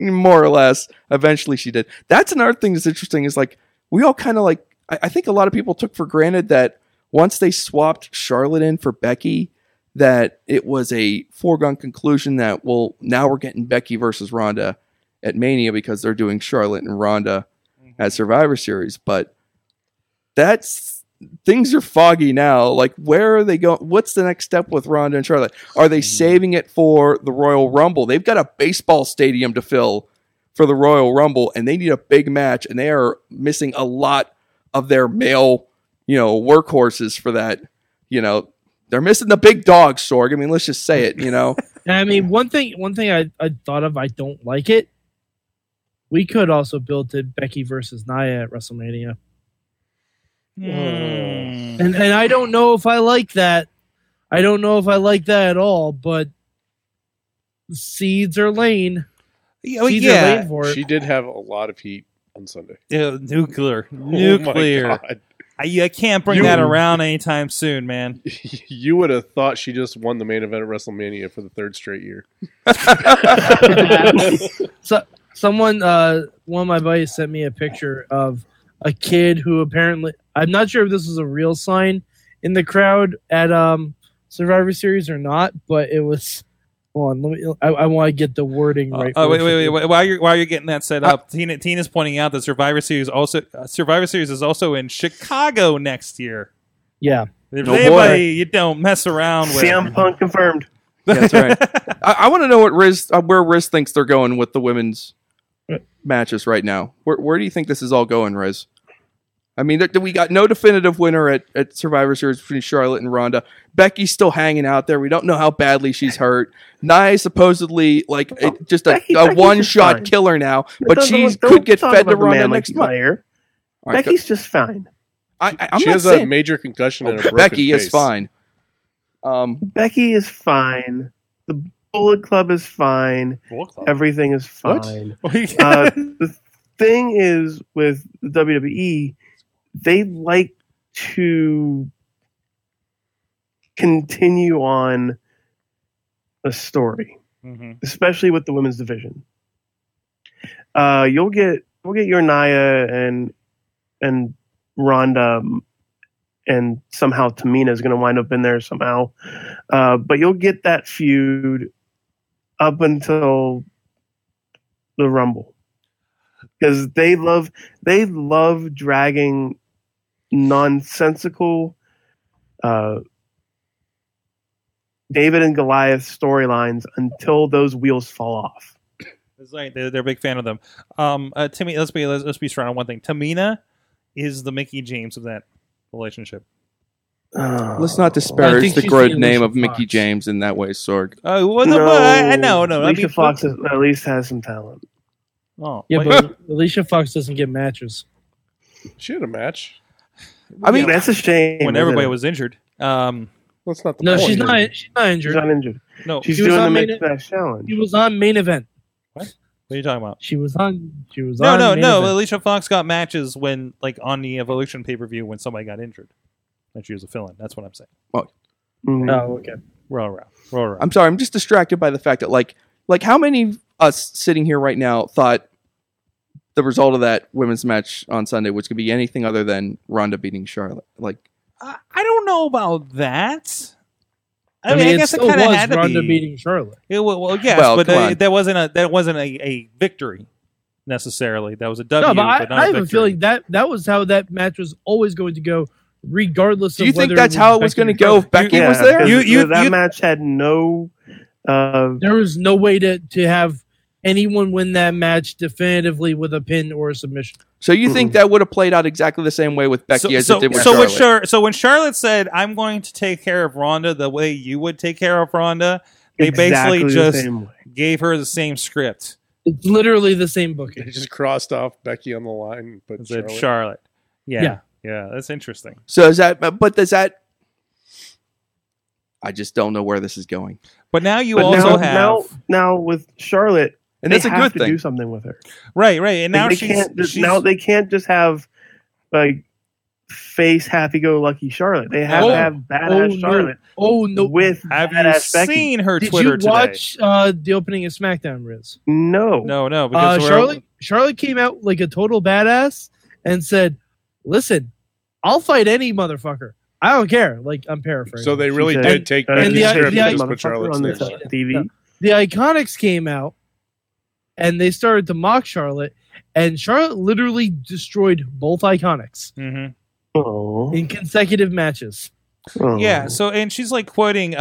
more or less, eventually she did. That's another thing that's interesting. Is like, we all kind of like, I think a lot of people took for granted that once they swapped Charlotte in for Becky, that it was a foregone conclusion that, well, now we're getting Becky versus Ronda at Mania because they're doing Charlotte and Ronda at Survivor Series. But things are foggy now. Like, where are they going? What's the next step with Ronda and Charlotte? Are they saving it for the Royal Rumble? They've got a baseball stadium to fill for the Royal Rumble, and they need a big match, and they are missing a lot of their male, workhorses for that. They're missing the big dog, Sorg. I mean, let's just say it, I mean, one thing I thought of, I don't like it. We could also build to Becky versus Nia at WrestleMania. And I don't know if I like that. I don't know if I like that at all, but seeds are laying. Seeds are laying for it. She did have a lot of heat on Sunday. Nuclear. Oh my God. I can't bring that around anytime soon, man. You would have thought she just won the main event at WrestleMania for the third straight year. So, someone, one of my buddies sent me a picture of a kid who apparently, I'm not sure if this was a real sign in the crowd at Survivor Series or not, but it was. Hold on, I want to get the wording right. Wait! While you're getting that set up, Tina's pointing out that Survivor Series is also in Chicago next year. Yeah, anybody you don't mess around with. CM Punk confirmed. That's right. I want to know what where Riz thinks they're going with the women's matches right now. Where do you think this is all going, Riz? I mean, we got no definitive winner at Survivor Series between Charlotte and Ronda. Becky's still hanging out there. We don't know how badly she's hurt. Nia supposedly just a one-shot killer now, but she could get fed to Ronda next month. Right, Becky's just fine. She has a major concussion and a broken Becky face. Is fine. Becky is fine. The Bullet Club is fine. Everything is fine. The thing is with the WWE. They like to continue on a story, especially with the women's division. We'll get your Nia and Ronda, and somehow Tamina is going to wind up in there somehow. But you'll get that feud up until the Rumble, because they love dragging nonsensical David and Goliath storylines until those wheels fall off. That's right. They're a big fan of them. Timmy, let's be straight on one thing. Tamina is the Mickey James of that relationship. Let's not disparage the great name of Mickey James in that way, Sorg. No. Alicia Fox at least has some talent. Oh, yeah, but Alicia Fox doesn't get matches. She had a match. I mean, that's a shame. When everybody was injured. That's not the point. She's not injured. She's not injured. No, she's doing the main event challenge. She was on main event. What are you talking about? She was on. Alicia Fox got matches when, on the Evolution pay-per-view when somebody got injured. And she was a fill-in. That's what I'm saying. Well, oh, okay. Roll around. I'm sorry. I'm just distracted by the fact that, how many us sitting here right now thought the result of that women's match on Sunday, which could be anything other than Ronda beating Charlotte. I don't know about that. I mean, I guess it kind of had to be Ronda beating Charlotte. That wasn't a victory necessarily. That was a W. No, but I have a feeling that was how that match was always going to go, regardless. Do you think that's how it was going to go if Becky was there? That match had no. There was no way to have anyone win that match definitively with a pin or a submission. So you think that would have played out exactly the same way with Becky as it did with Charlotte? So when Charlotte said, "I'm going to take care of Ronda the way you would take care of Ronda," they basically just gave her the same script. It's literally the same booking. They just crossed off Becky on the line, but Charlotte. Yeah, that's interesting. So is that? But does that? I just don't know where this is going. But now you have with Charlotte, and that's a good thing. Do something with her, right? And now they can't just have face happy go lucky Charlotte. They have to have badass Charlotte. No! With have badass you Becky. Seen her Did Twitter you watch today? The opening of SmackDown, Riz? No. Because Charlotte came out like a total badass and said, "Listen, I'll fight any motherfucker. I don't care." I'm paraphrasing. So they really did take Charlotte. The Iconics came out and they started to mock Charlotte, and Charlotte literally destroyed both Iconics in consecutive matches. Yeah. So, and she's quoting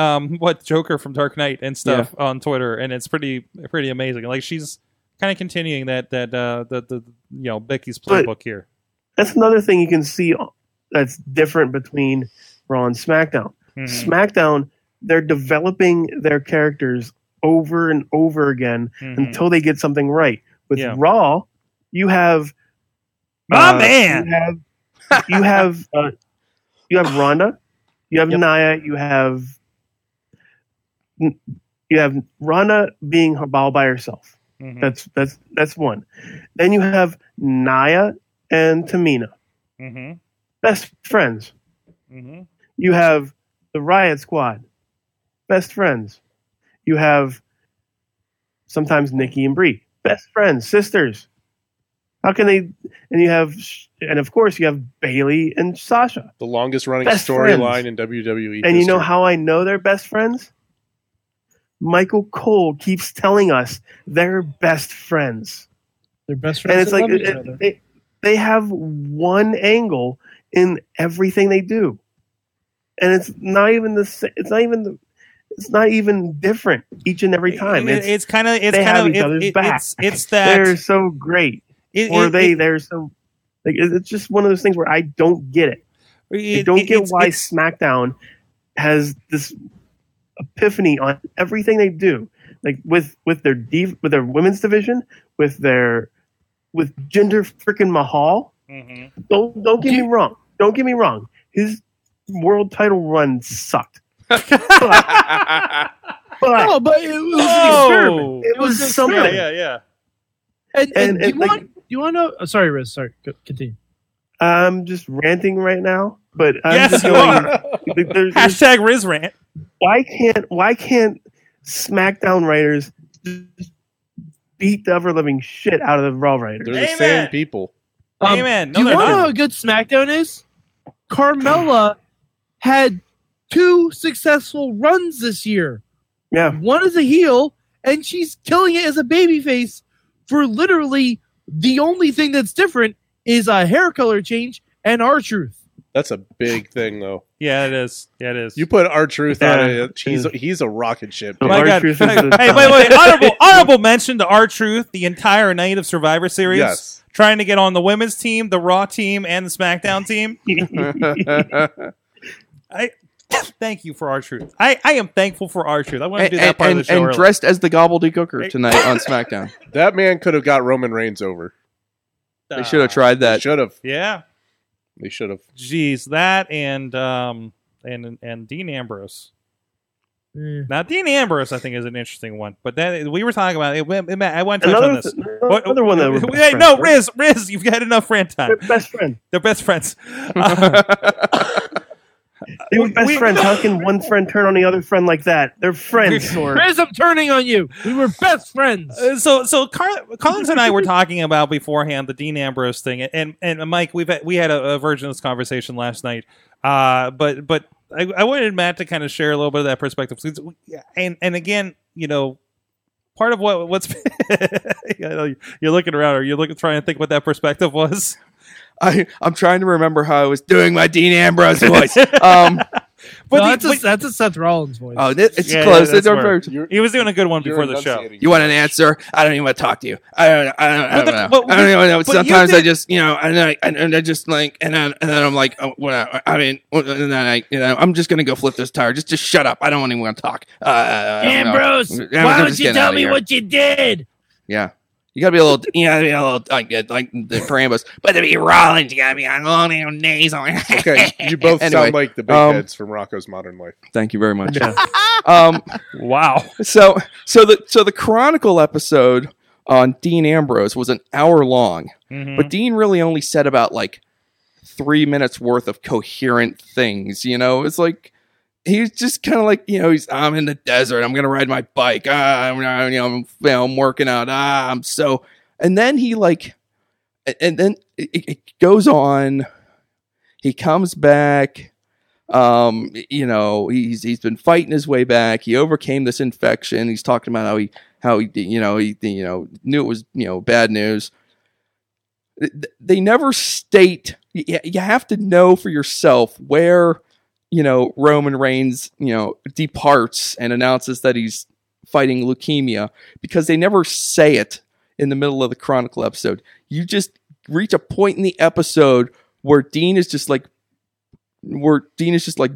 Joker from Dark Knight and stuff on Twitter, and it's pretty amazing. She's kind of continuing that Becky's playbook here. That's another thing you can see. That's different between Raw and SmackDown. SmackDown, they're developing their characters over and over again until they get something right. With Raw, you have You have Ronda, you have Nia, you have Ronda being all by herself. Mm-hmm. That's one. Then you have Nia and Tamina, mm-hmm. best friends. Mm-hmm. You have the Riot Squad, best friends. You have sometimes Nikki and Brie, best friends, sisters. How can they? And of course, you have Bayley and Sasha, the longest running storyline in WWE. And you know how I know they're best friends? Michael Cole keeps telling us they're best friends. They're best friends. And it's like they have one angle in everything they do, and it's not even the. It's not even different each and every time. It's kind of. They have each other's back. It's that they're so great, they're so. Like, it's just one of those things where I don't get it. I don't get why SmackDown has this epiphany on everything they do, like with their women's division, with Jinder freaking Mahal. Mm-hmm. Don't get me wrong. Don't get me wrong. His world title run sucked. but it was an experiment. It was something. Yeah. And do you want to? Sorry, Riz. Sorry. Continue. I'm just ranting right now, but I'm just going. Hashtag Riz rant. Why can't SmackDown writers just beat the ever living shit out of the Raw writers? They're the same people. Amen. Do you know how good SmackDown is? Carmella had 2 successful runs this year. Yeah. One is a heel, and she's killing it as a babyface for literally the only thing that's different is a hair color change and R-Truth. That's a big thing, though. Yeah, it is. You put R-Truth on it. He's a rocket ship. Oh my God. Hey, wait. Honorable mention to R-Truth the entire night of Survivor Series. Yes. Trying to get on the women's team, the Raw team, and the SmackDown team. Thank you for R-Truth. I am thankful for R-Truth. I want to do that part of the show. And dressed as the gobbledygooker tonight on SmackDown. That man could have got Roman Reigns over. They should have tried that. Should have. Yeah. They should have. Jeez, that and Dean Ambrose. Mm. Now, Dean Ambrose, I think, is an interesting one. But that we were talking about. I want to touch on this. Another one that. Hey, no, Riz, you've got enough rant time. They're best friends. They're best friends. They were best friends. How can one friend turn on the other friend like that? They're friends. Riz, I'm turning on you. We were best friends. So Collins and I were talking about beforehand the Dean Ambrose thing, and Mike, we had a version of this conversation last night. But. I wanted Matt to kind of share a little bit of that perspective, and again, you know, part of what's you're looking around, or trying to think what that perspective was. I'm trying to remember how I was doing my Dean Ambrose voice. But no, that's a Seth Rollins voice. Oh, it's close. He was doing a good one before the show. You want an answer? I don't even want to talk to you. I don't know. I don't even know. Sometimes I just, you know, and then I'm like, oh, well, I mean, and then I'm just gonna go flip this tire. Just shut up. I don't even want to talk. Ambrose, why don't you tell me what you did? Yeah. You gotta be a little, like the Parambos, but to be Rollins, you gotta be on your knees. Okay, you both sound like the big heads from Rocco's Modern Life. Thank you very much. Yeah. Wow. So the Chronicle episode on Dean Ambrose was an hour long, mm-hmm. but Dean really only said about like 3 minutes worth of coherent things. You know, it's like. He's just kind of like, you know, I'm in the desert. I'm going to ride my bike. I'm working out. I'm so. And then he like, and then it goes on. He comes back. You know, he's been fighting his way back. He overcame this infection. He's talking about how he knew it was, you know, bad news. They never state. You have to know for yourself where. You know, Roman Reigns, you know, departs and announces that he's fighting leukemia because they never say it in the middle of the Chronicle episode. You just reach a point in the episode where Dean is just like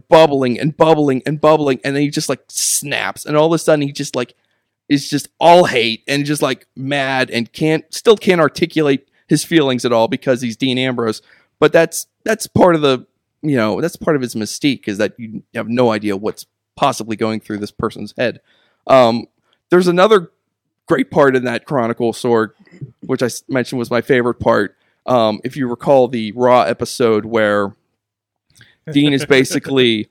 bubbling and bubbling and bubbling, and then he just like snaps, and all of a sudden he just like is just all hate and just like mad and can't articulate his feelings at all because he's Dean Ambrose. But that's part of the, you know, that's part of its mystique, is that you have no idea what's possibly going through this person's head. There's another great part in that Chronicle, Sorg, which I mentioned was my favorite part. If you recall the Raw episode where Dean is basically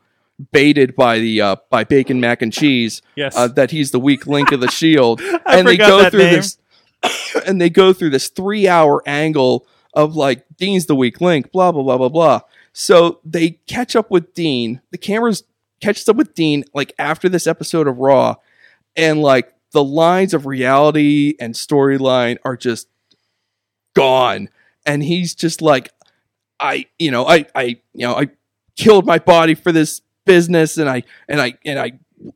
baited by the by Bacon Mac and Cheese, yes, that he's the weak link of the Shield, and they go through this, and they go through this 3-hour angle of like Dean's the weak link, blah blah blah blah blah. So they catch up with Dean. The cameras catches up with Dean like after this episode of Raw, and like the lines of reality and storyline are just gone, and he's just like, I killed my body for this business, and I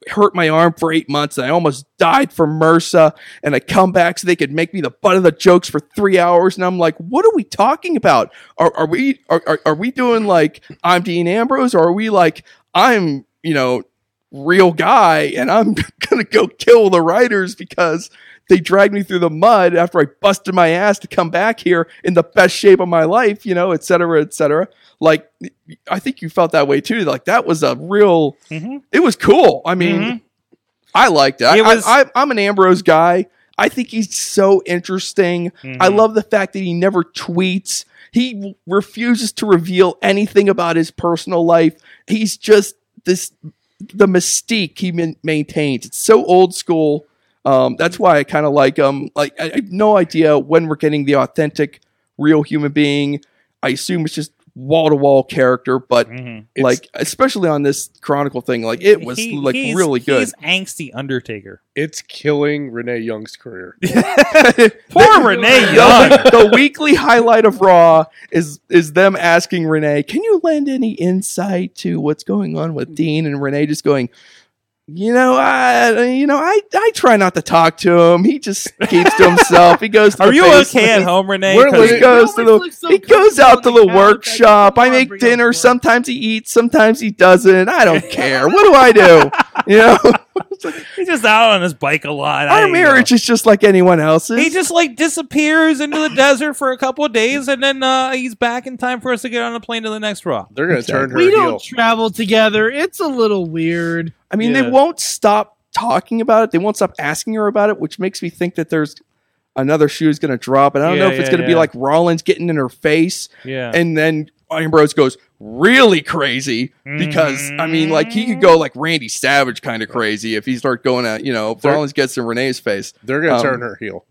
hurt my arm for 8 months, and I almost died from MRSA, and I come back so they could make me the butt of the jokes for 3 hours, and I'm like, what are we talking about? Are we doing like I'm Dean Ambrose, or are we like I'm, you know, real guy and I'm gonna go kill the writers because they dragged me through the mud after I busted my ass to come back here in the best shape of my life, you know, et cetera, et cetera. Like, I think you felt that way too. Like, that was a real, it was cool. I mean, I liked it. I'm an Ambrose guy. I think he's so interesting. I love the fact that he never tweets. He refuses to reveal anything about his personal life. He's just this, the mystique he maintains. It's so old school. That's why I kind of like him. I have no idea when we're getting the authentic, real human being. I assume it's just wall-to-wall character, but like, especially on this Chronicle thing, like it was really good. He's angsty Undertaker. It's killing Renee Young's career. Poor Renee Young. The weekly highlight of Raw is them asking Renee, "Can you lend any insight to what's going on with Dean?" And Renee just going, I try not to talk to him. He just keeps to himself. He goes to Are the you basement. Okay at home, Renee? He goes out to the workshop. I make dinner. Sometimes he eats. Sometimes he doesn't. I don't care. What do I do? You know? He's just out on his bike a lot. Our marriage is just like anyone else's. He just like disappears into the desert for a couple of days, and then he's back in time for us to get on a plane to the next Raw. They're going to turn her heel. We don't travel together. It's a little weird. I mean, they won't stop talking about it. They won't stop asking her about it, which makes me think that there's another shoe is going to drop, and I don't know if it's going to be like Rollins getting in her face, and then Ambrose goes really crazy, because I mean, like, he could go like Randy Savage kind of crazy if he starts going at, you know, if Rollins gets in Renee's face. They're going to turn her heel.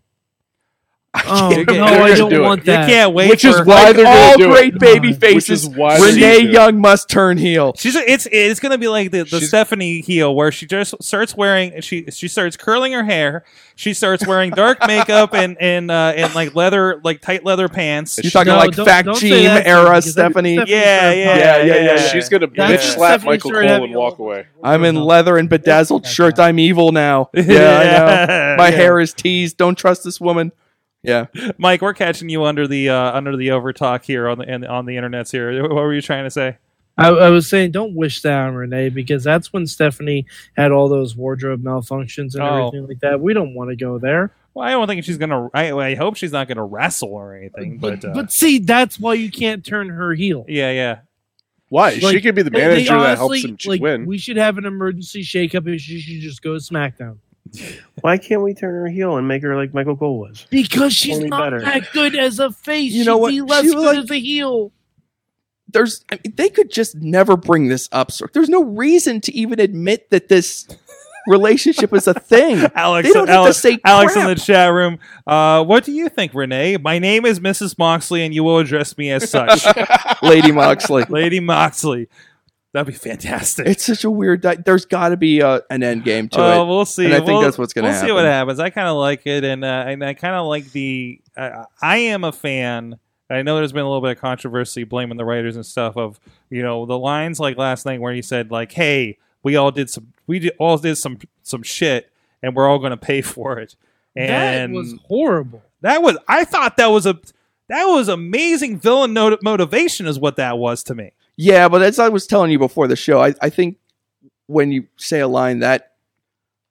I don't want that. You can't wait. Which is why they're all great baby faces. Renee Young must turn heel. It's going to be like the Stephanie heel, where she just starts wearing she starts curling her hair. She starts wearing dark makeup and like leather, like tight leather pants. You're talking like Fact Team era Stephanie. Yeah. She's going to bitch slap Michael Cole and walk away. I'm in leather and bedazzled shirt. I'm evil now. Yeah, I know. My hair is teased. Don't trust this woman. Yeah, Mike, we're catching you under the overtalk here on the internets here. What were you trying to say? I was saying, don't wish that on Renee, because that's when Stephanie had all those wardrobe malfunctions and everything like that. We don't want to go there. Well, I don't think she's gonna. I hope she's not gonna wrestle or anything. But see, that's why you can't turn her heel. Yeah. Why? Like, she could be the manager that helps them win. We should have an emergency shakeup, and she should just go to SmackDown. Why can't we turn her heel and make her like Michael Cole was? Because she's not better. That good as a face. You know what? She'd be less good as a heel. They could just never bring this up. So there's no reason to even admit that this relationship is a thing. Alex in the chat room. What do you think, Renee? My name is Mrs. Moxley, and you will address me as such. Lady Moxley. That'd be fantastic. It's such a weird. There's got to be an end game to it. We'll see. And I think that's what's going to happen. We'll see what happens. I kind of like it, and I kind of like the. I am a fan. I know there's been a little bit of controversy blaming the writers and stuff of, you know, the lines like last night where he said like, "Hey, we all did some shit, and we're all going to pay for it." And that was horrible. I thought that was amazing villain motivation is what that was to me. Yeah, but as I was telling you before the show, I think when you say a line that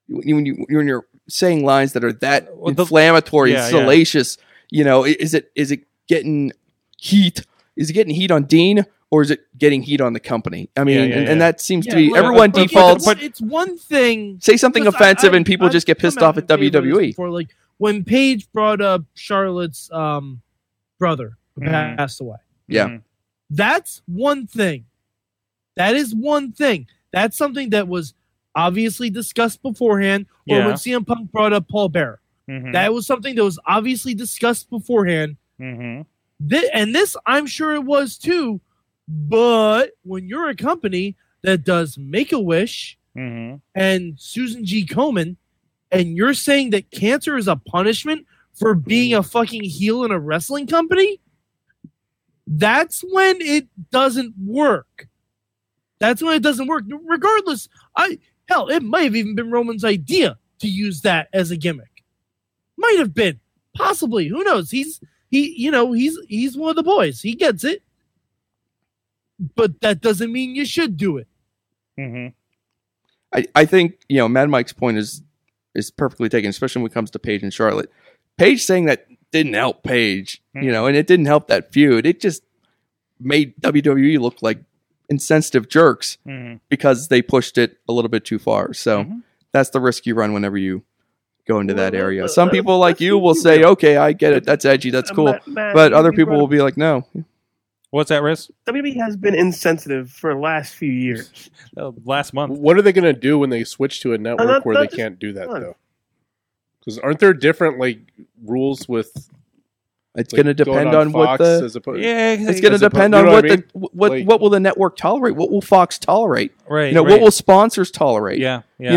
when you're saying lines that are that inflammatory and salacious, you know, is it getting heat is it getting heat on Dean or is it getting heat on the company? I mean, and that seems to be everyone defaults. It's one thing. Say something offensive and people just get pissed off at WWE. For like when Paige brought up Charlotte's brother who passed away. Yeah. That's one thing. That is one thing. That's something that was obviously discussed beforehand. Or when CM Punk brought up Paul Bearer. Mm-hmm. That was something that was obviously discussed beforehand. Mm-hmm. This, I'm sure it was too. But when you're a company that does Make-A-Wish and Susan G. Komen, and you're saying that cancer is a punishment for being a fucking heel in a wrestling company, that's when it doesn't work. That's when it doesn't work. Regardless, hell, it might have even been Roman's idea to use that as a gimmick. Might have been, possibly. Who knows? He's one of the boys. He gets it, but that doesn't mean you should do it. Mm-hmm. I think Mad Mike's point is perfectly taken, especially when it comes to Paige and Charlotte. Paige saying that didn't help Paige, and it didn't help that feud. It just made WWE look like insensitive jerks because they pushed it a little bit too far. So that's the risk you run whenever you go into that area. Some people like you will say, okay, I get it. That's edgy. That's cool. But other people will be like, no. What's that risk? WWE has been insensitive for the last few years. Last month. What are they going to do when they switch to a network where they can't do that, though? Because aren't there different rules with... It's going to depend on Fox what the it's going to depend on what I mean? What will the network tolerate? What will Fox tolerate? Right. What will sponsors tolerate? Yeah. I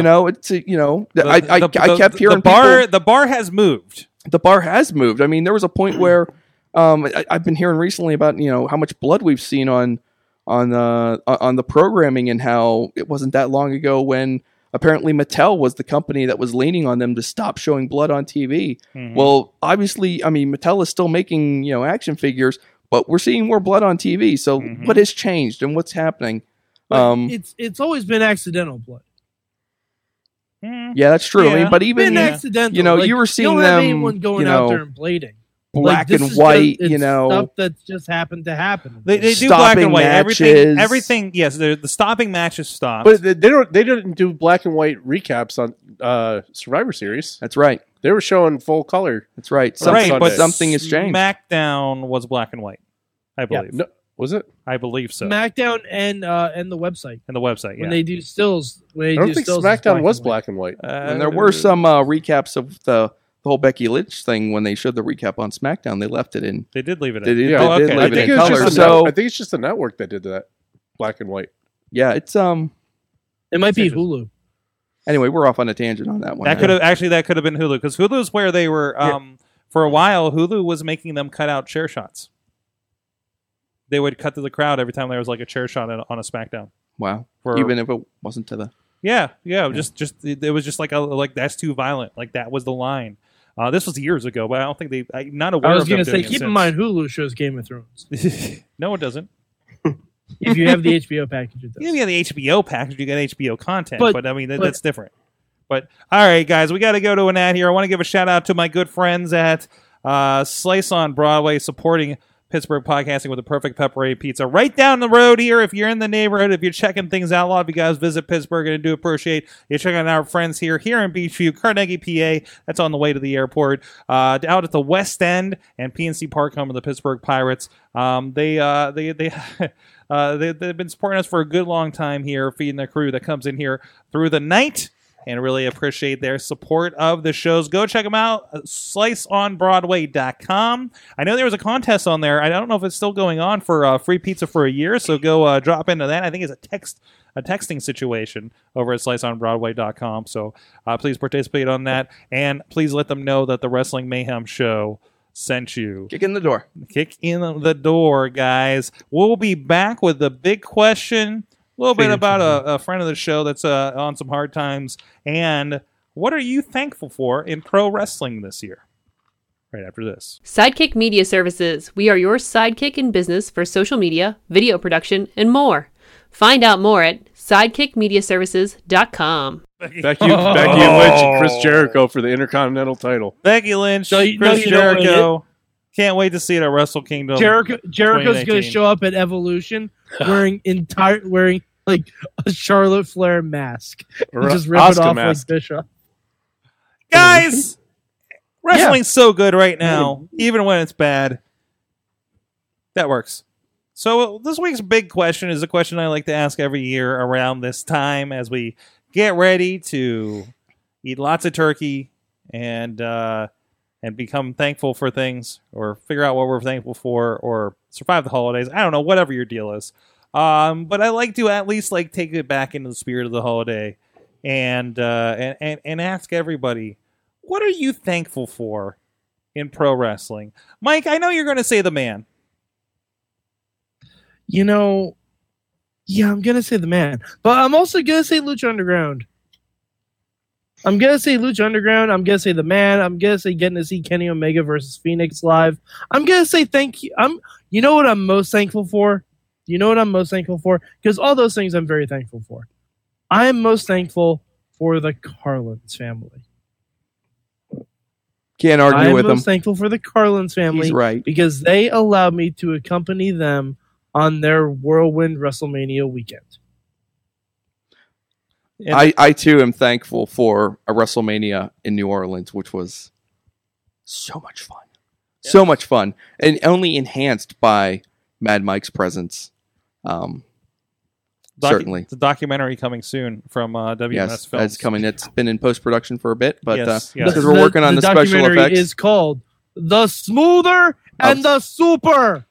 kept hearing the bar has moved. The bar has moved. I mean, there was a point where I've been hearing recently about how much blood we've seen on the programming and how it wasn't that long ago when apparently Mattel was the company that was leaning on them to stop showing blood on TV. Mm-hmm. Well, obviously, I mean, Mattel is still making, action figures, but we're seeing more blood on TV. So what has changed and what's happening? It's always been accidental blood. Yeah, that's true. Yeah. I mean, but even, accidental. You were seeing them, anyone going out there and blading. Black and white, stuff that's just happened to happen. They do black and white. Matches. Everything. Yes, the stopping matches stop. But they didn't do black and white recaps on Survivor Series. That's right. They were showing full color. That's right. But something has changed. SmackDown was black and white, I believe. Yeah. No, was it? I believe so. SmackDown and the website. When they do stills, I don't think SmackDown was black and white. And there were some recaps of the whole Becky Lynch thing, when they showed the recap on SmackDown, they left it in. They did leave it in. They did leave it in color. So I think it's just the network that did that, black and white. Yeah, it's it might be Hulu. Anyway, we're off on a tangent on that one. That could have been Hulu, because Hulu's where they were for a while. Hulu was making them cut out chair shots. They would cut to the crowd every time there was like a chair shot on a SmackDown. Wow, even if it wasn't to the just it was just like that's too violent. Like that was the line. This was years ago, but I don't think I'm not aware of I was going to say, keep in mind, Hulu shows Game of Thrones. No, it doesn't. If you have the HBO package, it does. If you have the HBO package, you get HBO content, but that's different. But, all right, guys, we got to go to an ad here. I want to give a shout-out to my good friends at Slice on Broadway, supporting Pittsburgh podcasting with a perfect pepperoni pizza right down the road here. If you're in the neighborhood, if you're checking things out, a lot of you guys visit Pittsburgh, and I do appreciate you checking out our friends here in Beachview, Carnegie, PA. That's on the way to the airport. Out at the West End and PNC Park, home of the Pittsburgh Pirates. They've been supporting us for a good long time here, feeding the crew that comes in here through the night. And really appreciate their support of the shows. Go check them out, sliceonbroadway.com. I know there was a contest on there. I don't know if it's still going on for free pizza for a year, so go drop into that. I think it's a texting situation over at sliceonbroadway.com. So please participate on that, and please let them know that the Wrestling Mayhem Show sent you. Kick in the door, guys. We'll be back with the big question. A little bit about a friend of the show that's on some hard times. And what are you thankful for in pro wrestling this year? Right after this. Sidekick Media Services. We are your sidekick in business for social media, video production, and more. Find out more at sidekickmediaservices.com. Becky Lynch and Chris Jericho for the Intercontinental title. Becky Lynch, Chris Jericho. Can't wait to see it at Wrestle Kingdom. Jericho's going to show up at Evolution wearing like a Charlotte Flair mask. And just rip it off mask. Like Bishop. Guys, wrestling's so good right now, even when it's bad. That works. So this week's big question is a question I like to ask every year around this time as we get ready to eat lots of turkey and become thankful for things, or figure out what we're thankful for, or survive the holidays. I don't know, whatever your deal is. But I like to at least like take it back into the spirit of the holiday and ask everybody, what are you thankful for in pro wrestling? Mike, I know you're going to say the man. You know, yeah, I'm going to say the man. But I'm also going to say Lucha Underground. I'm going to say the man. I'm going to say getting to see Kenny Omega versus Phoenix live. I'm going to say thank you. You know what I'm most thankful for? Because all those things I'm very thankful for. I am most thankful for the Carlins family. Can't argue with them. I'm most thankful for the Carlins family. He's right. Because they allowed me to accompany them on their whirlwind WrestleMania weekend. And I too am thankful for a WrestleMania in New Orleans, which was so much fun. Yeah. So much fun. And only enhanced by Mad Mike's presence. Certainly. The documentary coming soon from WMS Films. Yes, it's coming. It's been in post-production for a bit, but because we're working on the special effects. The documentary is called The Smoother and the Super.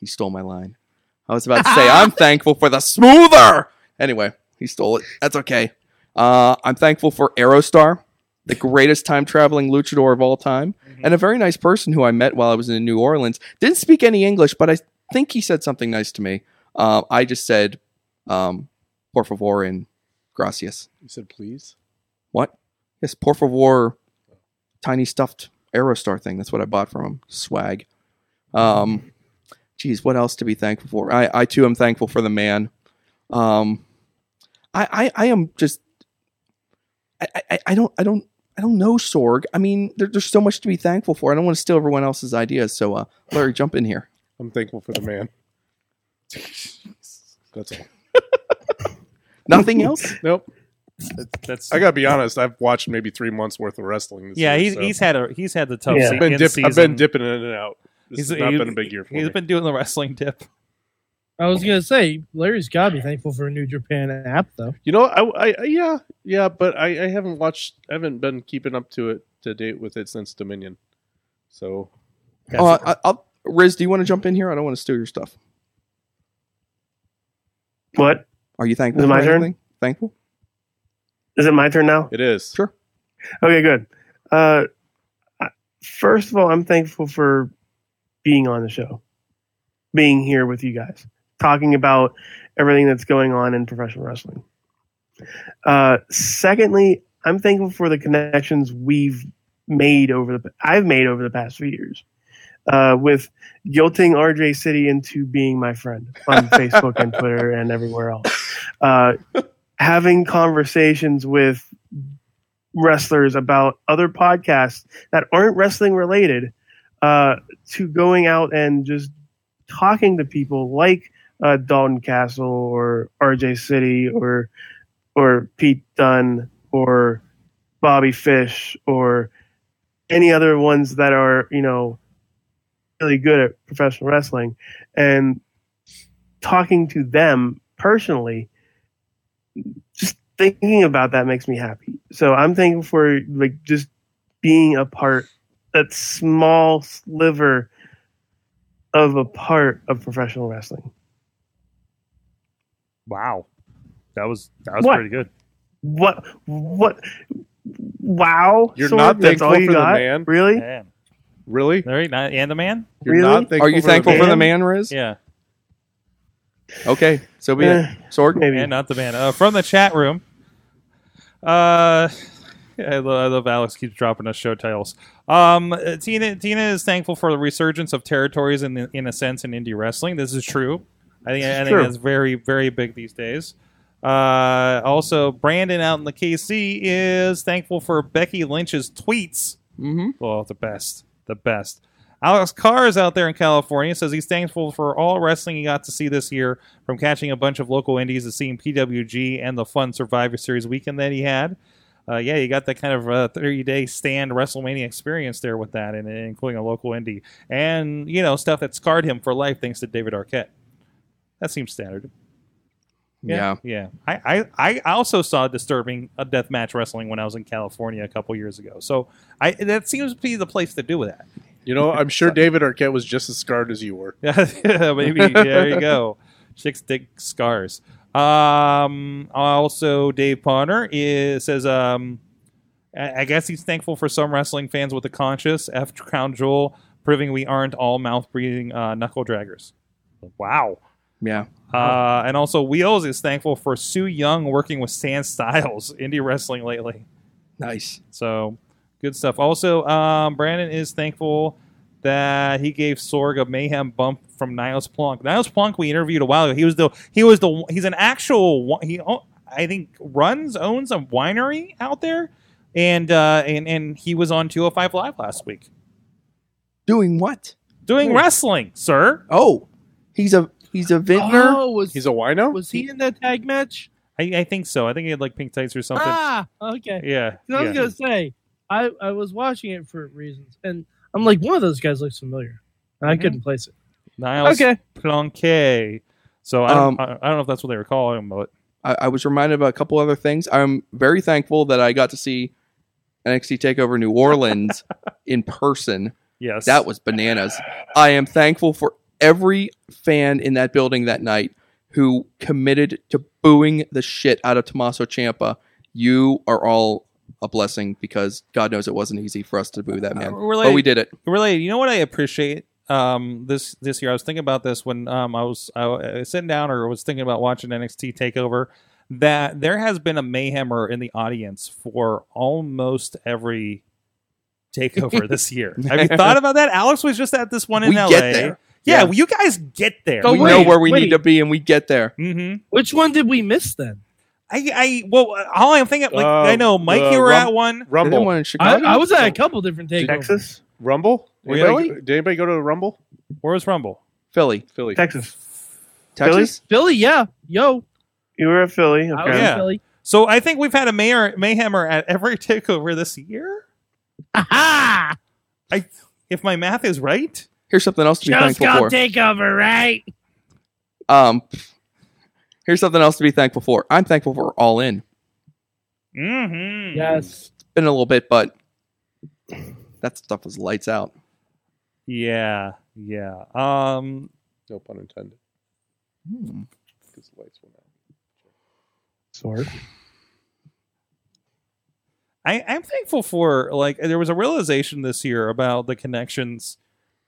He stole my line. I was about to say, I'm thankful for the Smoother. Anyway. He stole it. That's okay. I'm thankful for Aerostar, the greatest time-traveling luchador of all time, and a very nice person who I met while I was in New Orleans. Didn't speak any English, but I think he said something nice to me. I just said, por favor and gracias. You said please? What? Yes, por favor, tiny stuffed Aerostar thing. That's what I bought from him. Swag. Geez, what else to be thankful for? I too, am thankful for the man. I am just I don't know, Sorg. I mean, there's so much to be thankful for. I don't want to steal everyone else's ideas. So Larry, jump in here. I'm thankful for the man. That's all. Nothing else? Nope. I gotta be honest. I've watched maybe 3 months worth of wrestling. This year, he's had the tough season. I've been dipping in and out. It's not been a big year for me. He's been doing the wrestling dip. I was going to say, Larry's got to be thankful for a New Japan app, though. You know, but I haven't watched, I haven't been keeping up to date with it since Dominion. So, Riz, do you want to jump in here? I don't want to steal your stuff. What? Are you thankful? Is it my turn? Anything? Thankful? Is it my turn now? It is. Sure. Okay, good. First of all, I'm thankful for being on the show, being here with you guys, talking about everything that's going on in professional wrestling. Secondly, I'm thankful for the connections I've made over the past few years with guilting RJ City into being my friend on Facebook and Twitter and everywhere else. Having conversations with wrestlers about other podcasts that aren't wrestling related, to going out and just talking to people like Dalton Castle or RJ City or Pete Dunne or Bobby Fish or any other ones that are, you know, really good at professional wrestling, and talking to them personally, just thinking about that makes me happy. So I'm thankful for like just being a part, that small sliver of a part of professional wrestling. Wow. That was pretty good. What? Wow. You're Sword? Not thankful for the man? Really? Man. Really? Not, and the man? You're really? Not thankful. Are you thankful for the man, Riz? Yeah. Okay. So be it. Sword? Maybe. And not the man. From the chat room. I love Alex keeps dropping us show titles. Tina is thankful for the resurgence of territories in a sense in indie wrestling. This is true. I think that's very, very big these days. Also, Brandon out in the KC is thankful for Becky Lynch's tweets. Mm-hmm. Oh, the best. Alex Carr is out there in California, says he's thankful for all wrestling he got to see this year, from catching a bunch of local indies to seeing PWG and the fun Survivor Series weekend that he had. Yeah, you got that kind of 30-day stand WrestleMania experience there with that, and including a local indie. And, you know, stuff that scarred him for life thanks to David Arquette. That seems standard. Yeah. I also saw disturbing deathmatch wrestling when I was in California a couple years ago. So that seems to be the place to do with that. You know, I'm sure David Arquette was just as scarred as you were. Yeah, maybe. There you go. Chicks dig scars. Also, Dave Potter says, I guess he's thankful for some wrestling fans with a conscience. F Crown Jewel proving we aren't all mouth-breathing knuckle draggers. Wow. Yeah. And also, Wheels is thankful for Sue Young working with Stan Styles indie wrestling lately. Nice. So, good stuff. Also, Brandon is thankful that he gave Sorg a mayhem bump from Niles Plonk. Niles Plonk we interviewed a while ago. He's an actual. He I think owns a winery out there, and he was on 205 Live last week. Doing what? Doing wrestling, sir. Oh, he's a vintner. Oh, he's a wino. Was he in that tag match? I think so. I think he had like pink tights or something. Ah, okay. Yeah. I was gonna say I was watching it for reasons and. I'm like, one of those guys looks familiar. And I couldn't place it. Niles Planquet. So I don't know if that's what they were calling him, but I was reminded about a couple other things. I'm very thankful that I got to see NXT TakeOver New Orleans in person. Yes. That was bananas. I am thankful for every fan in that building that night who committed to booing the shit out of Tommaso Ciampa. You are all a blessing, because God knows it wasn't easy for us to boo that man, but we did it. Related, you know what I appreciate this year? I was thinking about this when I was sitting down or was thinking about watching NXT TakeOver, that there has been a Mayhemmer in the audience for almost every TakeOver this year. Have you thought about that? Alex was just at this one in LA. Get there. Yeah. Well, you guys get there. But we know where we need to be, and we get there. Mm-hmm. Which one did we miss then? Well, all I'm thinking, like, I know, Mike, you were at one. Rumble. One in Chicago. I was at a couple different takeovers. Texas? Rumble? Really? Did anybody go to the Rumble? Where was Rumble? Philly. Texas? Philly, yeah. Yo. You were at Philly. Okay. I was at Philly. So I think we've had a Mayhemmer at every takeover this year. Aha! If my math is right. Here's something else to be thankful for. Just got takeover, right? Here's something else to be thankful for. I'm thankful for All In. Mm-hmm. Yes. It's been a little bit, but that stuff was lights out. Yeah. No pun intended. Because the lights went out. Sorry. I'm thankful for, like, there was a realization this year about the connections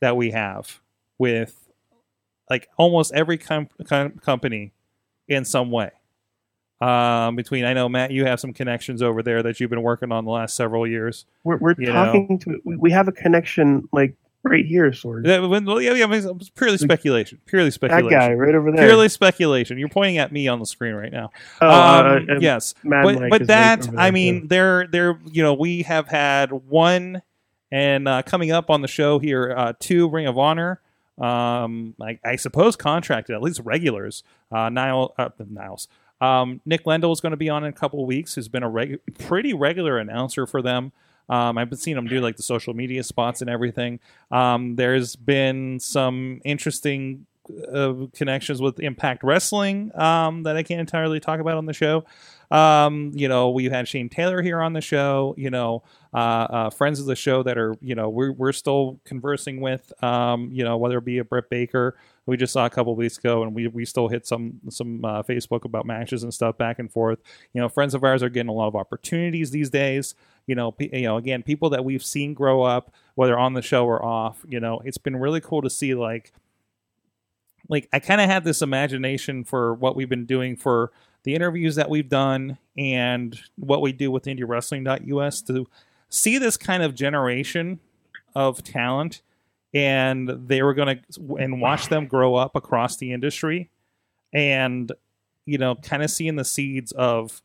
that we have with, like, almost every company. In some way, between I know Matt, you have some connections over there that you've been working on the last several years. We're talking to we have a connection like right here, sort of. It's purely speculation. That guy right over there. Purely speculation. You're pointing at me on the screen right now. Yes, but that right I mean, too. There. You know, we have had one, and coming up on the show here, two Ring of Honor. I suppose contracted, at least regulars. Niles. Nick Lendl is going to be on in a couple of weeks. Who's been a pretty regular announcer for them. I've been seeing him do like the social media spots and everything. There's been some interesting connections with Impact Wrestling that I can't entirely talk about on the show. You know, we've had Shane Taylor here on the show. You know, friends of the show that are, you know, we're still conversing with. You know, whether it be a Britt Baker, who we just saw a couple of weeks ago, and we still hit some Facebook about matches and stuff back and forth. You know, friends of ours are getting a lot of opportunities these days. You know, again, people that we've seen grow up, whether on the show or off. You know, it's been really cool to see like I kind of had this imagination for what we've been doing for. The interviews that we've done and what we do with IndieWrestling.us to see this kind of generation of talent, and they were going to and watch them grow up across the industry, and you know, kind of seeing the seeds of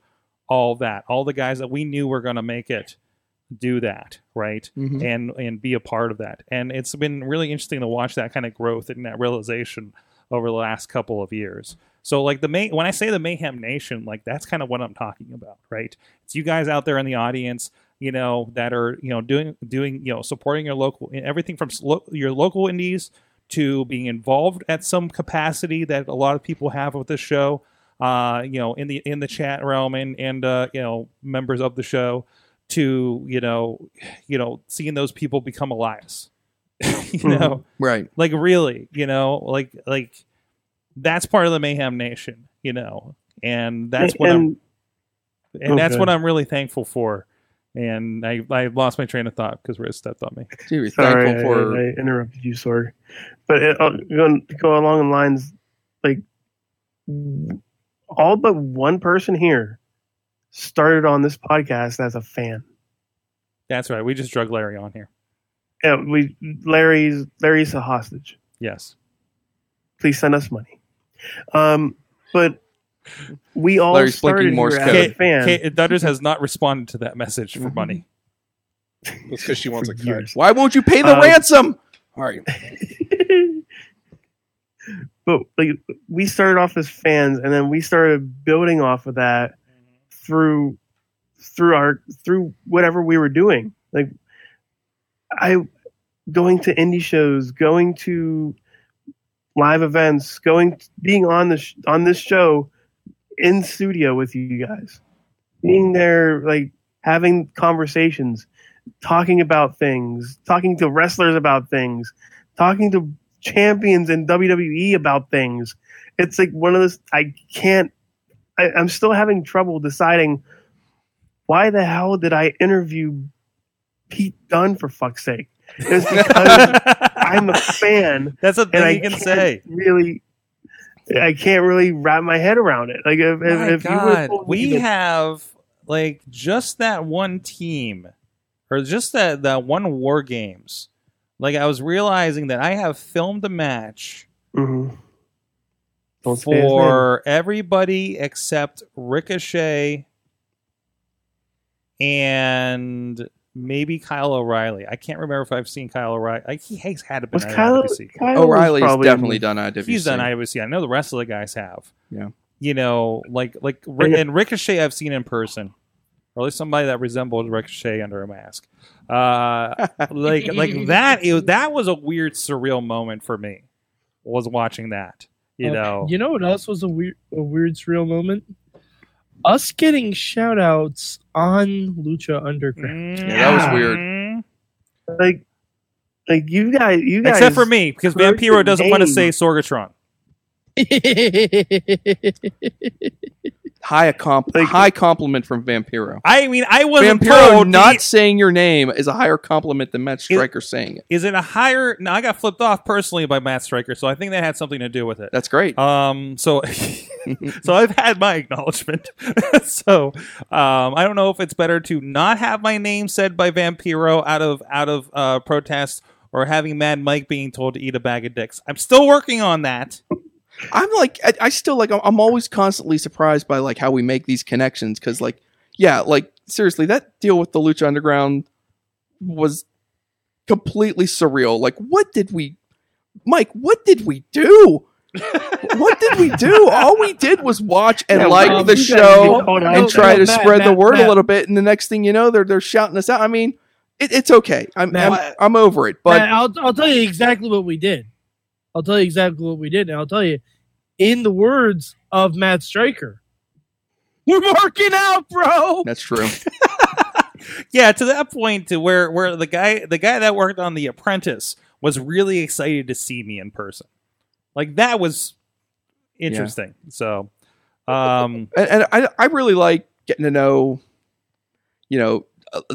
all that, all the guys that we knew were going to make it do that, right? Mm-hmm. And be a part of that. And it's been really interesting to watch that kind of growth and that realization over the last couple of years. So like when I say the Mayhem Nation, like that's kind of what I'm talking about, right? It's you guys out there in the audience, you know, that are, you know, doing, you know, supporting your local, everything from your local indies to being involved at some capacity that a lot of people have with this show, you know, in the chat realm and you know, members of the show, to, you know, seeing those people become allies, you know, right? Like really, you know, like that's part of the Mayhem Nation, you know, and that's what that's what I'm really thankful for. And I lost my train of thought because Riz stepped on me. Dude, sorry, I interrupted you, sorry. But go along the lines, like all but one person here started on this podcast as a fan. That's right. We just drug Larry on here. Yeah, Larry's a hostage. Yes. Please send us money. But we all Larry's started here as fans. Kate Dutters has not responded to that message for money. That's because she wants a cut. Why won't you pay the ransom? All right. But like, we started off as fans, and then we started building off of that through whatever we were doing. Like going to indie shows, going to live events, being on this show in studio with you guys, being there, like having conversations, talking about things, talking to wrestlers about things, talking to champions in WWE about things. It's like one of those, I'm still having trouble deciding why the hell did I interview Pete Dunne, for fuck's sake. It's because I'm a fan. That's a thing you can say. I can't really wrap my head around it. Like, if God, you we have like just that one team, or just that one War Games. Like, I was realizing that I have filmed a match for everybody except Ricochet and maybe Kyle O'Reilly. I can't remember if I've seen Kyle O'Reilly. He has had to be on IWC. Kyle O'Reilly's definitely done IWC. He's done IWC. I know the rest of the guys have. Yeah. You know, like and Ricochet I've seen in person. Or at least somebody that resembled Ricochet under a mask. Like that, that was a weird, surreal moment for me, was watching that. You know. You know what else was a weird, surreal moment? Us getting shout-outs on Lucha Underground. Yeah, that was weird. Like you guys... Except for me, because Vampiro doesn't want to say Sorgatron. High compliment from Vampiro. I mean, I wasn't... Vampiro not saying your name is a higher compliment than Matt Stryker saying it. Is it a higher... No, I got flipped off personally by Matt Stryker, so I think that had something to do with it. That's great. So I've had my acknowledgement. So I don't know if it's better to not have my name said by Vampiro out of protest, or having Mad Mike being told to eat a bag of dicks. I'm still working on that. I'm always constantly surprised by like how we make these connections, because like, yeah, like seriously, that deal with the Lucha Underground was completely surreal. Like, what did we do? What did we do? All we did was watch and the show and try to spread the word a little bit, and the next thing you know, they're shouting us out. I mean, it's okay. I'm over it. But Matt, I'll tell you exactly what we did. And I'll tell you, in the words of Matt Stryker, we're marking out, bro. That's true. Yeah, to that point, to where the guy that worked on The Apprentice was really excited to see me in person. Like, that was interesting. Yeah. So, and I really like getting to know, you know,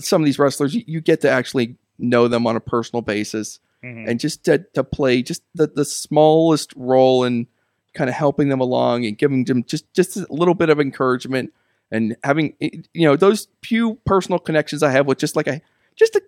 some of these wrestlers. You get to actually know them on a personal basis. Mm-hmm. And just to play just the smallest role in kind of helping them along and giving them just a little bit of encouragement, and having, you know, those few personal connections I have with just a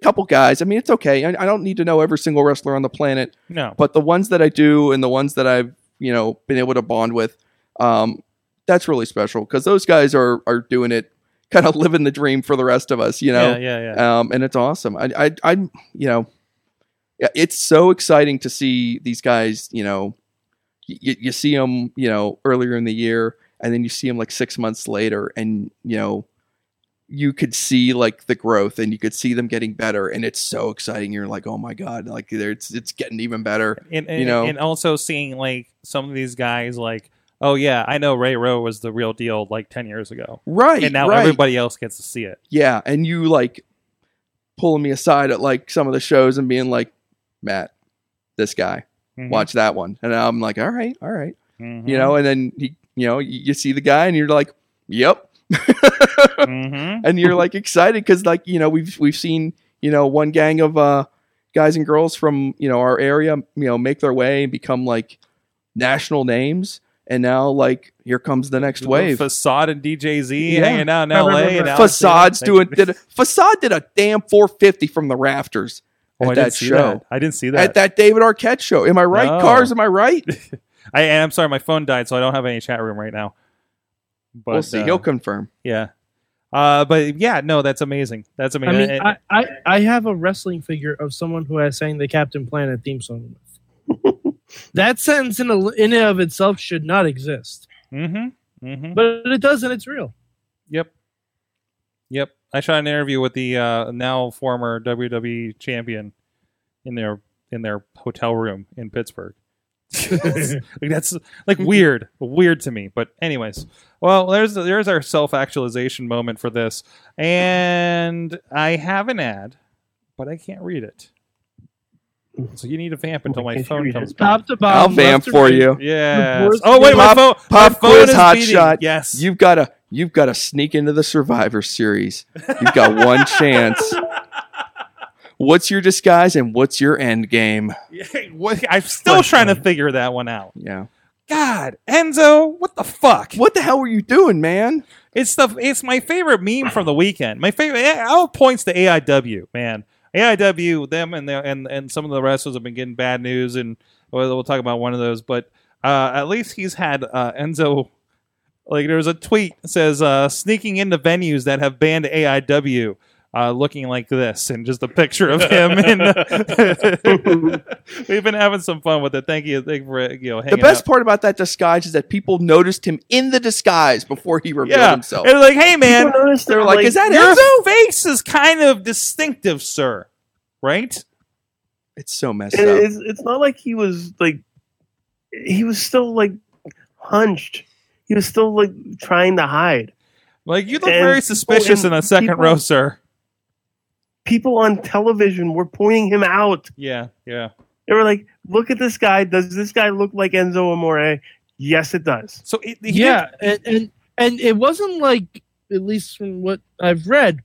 couple guys. I mean, it's okay. I don't need to know every single wrestler on the planet. No. But the ones that I do, and the ones that I've, you know, been able to bond with, that's really special, because those guys are doing it, kind of living the dream for the rest of us, you know? Yeah. And it's awesome. I you know, it's so exciting to see these guys, you know, you see them, you know, earlier in the year, and then you see them like 6 months later, and, you know, you could see like the growth, and you could see them getting better, and it's so exciting. You're like, oh my God, like it's getting even better. And you know, and also seeing like some of these guys like, oh yeah, I know Ray Rowe was the real deal like 10 years ago. Right. And now everybody else gets to see it. Yeah. And you like pulling me aside at like some of the shows and being like, Matt, this guy, watch that one. And I'm like, all right. Mm-hmm. You know, and then he, you know, you see the guy and you're like, yep. Mm-hmm. And you're like excited because, like, you know, we've seen, you know, one gang of guys and girls from, you know, our area, you know, make their way and become like national names, and now like here comes the next wave. Facade and DJZ hanging out in LA, and Facade's Facade did a damn 450 from the rafters at that show. I didn't see that at that David Arquette show. Am I right? No. Cars, am I right? I'm sorry, my phone died, so I don't have any chat room right now. But, we'll see. He'll confirm. Yeah. But yeah, no, that's amazing. That's amazing. I mean, I have a wrestling figure of someone who I sang the Captain Planet theme song with. That sentence in and of itself should not exist. Mm-hmm. Mm-hmm. But it does, and it's real. Yep. I shot an interview with the now former WWE champion in their hotel room in Pittsburgh. That's like weird to me, but anyways, well, there's our self-actualization moment for this, and I have an ad, but I can't read it, so you need to vamp until my phone comes back. Top to bottom, I'll vamp for you. Yeah. Oh wait, my phone. Pop quiz, hot shot. Yes, you've got to sneak into the Survivor Series. You've got one chance. What's your disguise and what's your end game? I'm still trying to figure that one out. Yeah. God, Enzo, what the fuck? What the hell were you doing, man? It's my favorite meme from the weekend. My favorite. All points to AIW, man. AIW, them and some of the wrestlers have been getting bad news, and we'll talk about one of those. But at least he's had Enzo. Like there was a tweet that says sneaking into venues that have banned AIW. Looking like this, and just a picture of him. We've been having some fun with it. Thank you for, you know, hanging out. The best part about that disguise is that people noticed him in the disguise before he revealed himself. They're like, "Hey, man!" They're like, "Is that your face? Is kind of distinctive, sir." Right? It's so messed up. It's not like he was still like hunched. He was still like trying to hide. Like you look very suspicious in the second row, sir. People on television were pointing him out. Yeah. They were like, look at this guy. Does this guy look like Enzo Amore? Yes, it does. So and it wasn't like, at least from what I've read,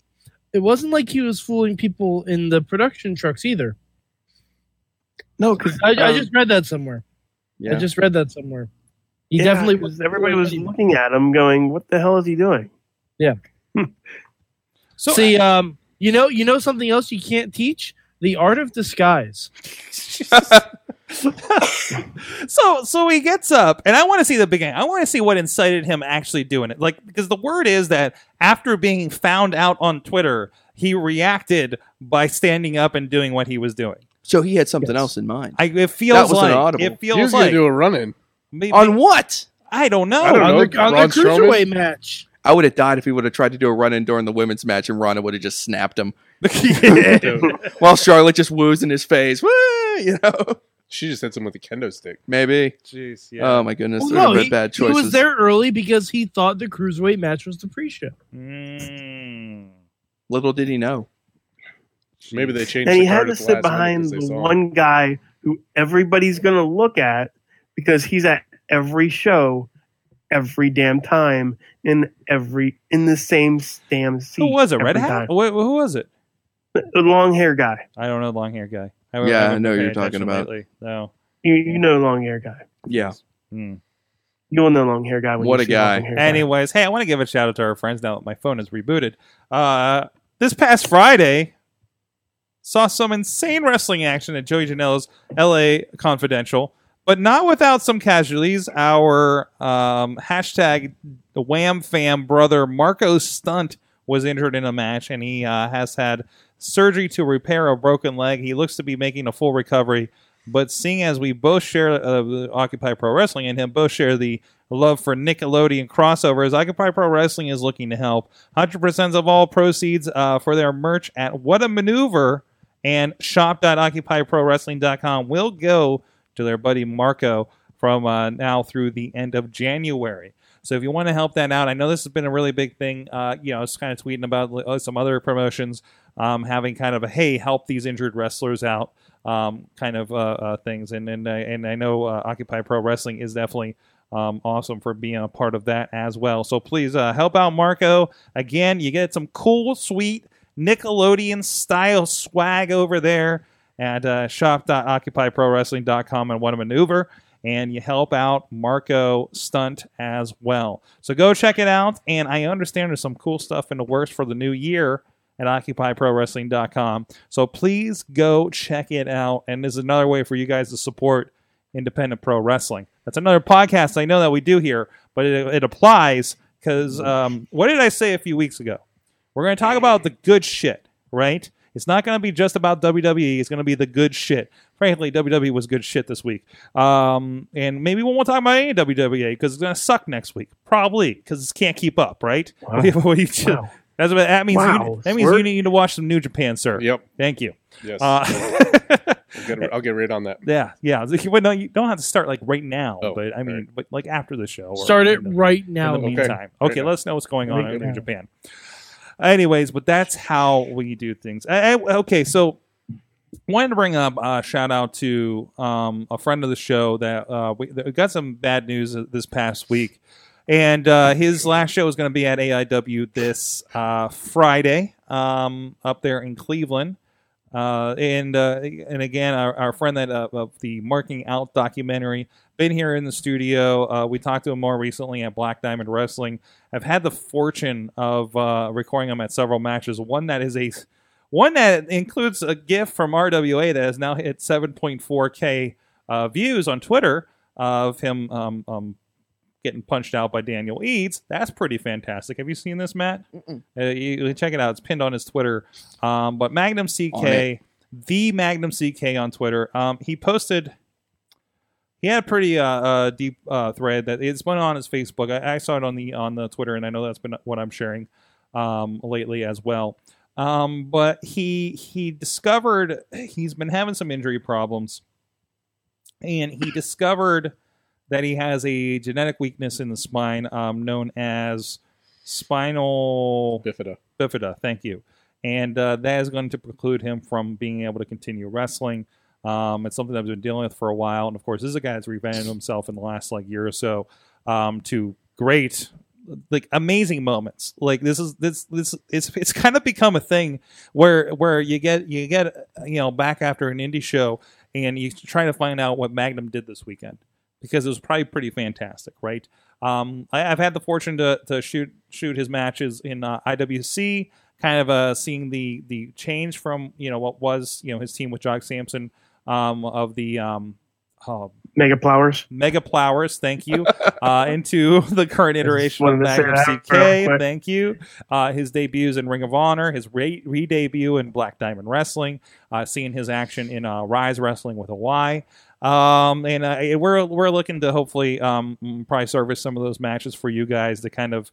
it wasn't like he was fooling people in the production trucks either. No, because I just read that somewhere. Yeah. He definitely was. Everybody was looking at him going, what the hell is he doing? Yeah. So see, you know something else you can't teach? The art of disguise. So he gets up, and I want to see the beginning. I want to see what incited him actually doing it. Like, because the word is that after being found out on Twitter, he reacted by standing up and doing what he was doing. So he had something else in mind. It feels like he was going to do a run-in. Maybe. On what? I don't know. On the cruiserweight match. I would have died if he would have tried to do a run-in during the women's match, and Ronda would have just snapped him. While Charlotte just woos in his face. Woo! You know? She just hits him with a kendo stick. Maybe. Jeez, yeah. Oh, my goodness. Well, bad choices. He was there early because he thought the cruiserweight match was the pre-show. Mm. Little did he know. Maybe they changed the card at the last minute. And he had to sit behind the one guy who everybody's going to look at because he's at every show. Every damn time in the same damn seat. Who was it? Red Hat? Who was it? The long hair guy. I don't know the long hair guy. I know who you're talking about. No. You know the long hair guy. Yeah. Mm. You'll know long hair guy. When what you a guy. Anyways, hey, I want to give a shout out to our friends now that my phone is rebooted. This past Friday, saw some insane wrestling action at Joey Janela's LA Confidential. But not without some casualties. Our hashtag WhamFam brother Marco Stunt was injured in a match, and he has had surgery to repair a broken leg. He looks to be making a full recovery. But seeing as we both share Occupy Pro Wrestling and him both share the love for Nickelodeon crossovers, Occupy Pro Wrestling is looking to help. 100% of all proceeds for their merch at What a Maneuver and shop.occupyprowrestling.com will go to their buddy Marco from now through the end of January. So if you want to help that out, I know this has been a really big thing. I was kind of tweeting about some other promotions having kind of a, hey, help these injured wrestlers out kind of things. And I know Occupy Pro Wrestling is definitely awesome for being a part of that as well. So please help out Marco. Again, you get some cool, sweet Nickelodeon-style swag over there at shop.occupyprowrestling.com and What a Maneuver. And you help out Marco Stunt as well. So go check it out. And I understand there's some cool stuff in the works for the new year at OccupyProWrestling.com. So please go check it out. And this is another way for you guys to support independent pro wrestling. That's another podcast I know that we do here, but it applies because what did I say a few weeks ago? We're going to talk about the good shit, right? It's not going to be just about WWE. It's going to be the good shit. Frankly, WWE was good shit this week. And maybe we won't talk about any WWE because it's going to suck next week. Probably because it can't keep up, right? Wow. Wow. That means you need to watch some New Japan, sir. Yep. Thank you. Yes. I'll get right on that. Yeah. No, you don't have to start like right now, but like after the show. Start it right now. In the meantime. Okay, let us know what's going on in New Japan. Anyways, but that's how we do things. So wanted to bring up a shout out to a friend of the show that we got some bad news this past week. And his last show is going to be at AIW this Friday up there in Cleveland. And again, our friend that of the Marking Out documentary, been here in the studio. We talked to him more recently at Black Diamond Wrestling. I've had the fortune of recording him at several matches. One that includes a GIF from RWA that has now hit 7.4K views on Twitter of him getting punched out by Daniel Eads. That's pretty fantastic. Have you seen this, Matt? You can check it out. It's pinned on his Twitter. But Magnum CK, the Magnum CK on Twitter, he had a pretty deep thread that it's been on his Facebook. I saw it on the Twitter, and I know that's been what I'm sharing lately as well. But he discovered he's been having some injury problems, and he discovered that he has a genetic weakness in the spine known as spinal bifida. Thank you. And that is going to preclude him from being able to continue wrestling. It's something that I've been dealing with for a while. And, of course, this is a guy that's reinvented himself in the last year or so to great, amazing moments. It's kind of become a thing where you get back after an indie show and you try to find out what Magnum did this weekend. Because it was probably pretty fantastic, right? I've had the fortune to shoot his matches in IWC, kind of seeing the change from what was his team with Jock Sampson of the Mega Plowers. Thank you. Into the current iteration of Magnum CK. Thank you. His debuts in Ring of Honor, his re-debut in Black Diamond Wrestling, seeing his action in Rise Wrestling with a Y. We're looking to hopefully probably service some of those matches for you guys to kind of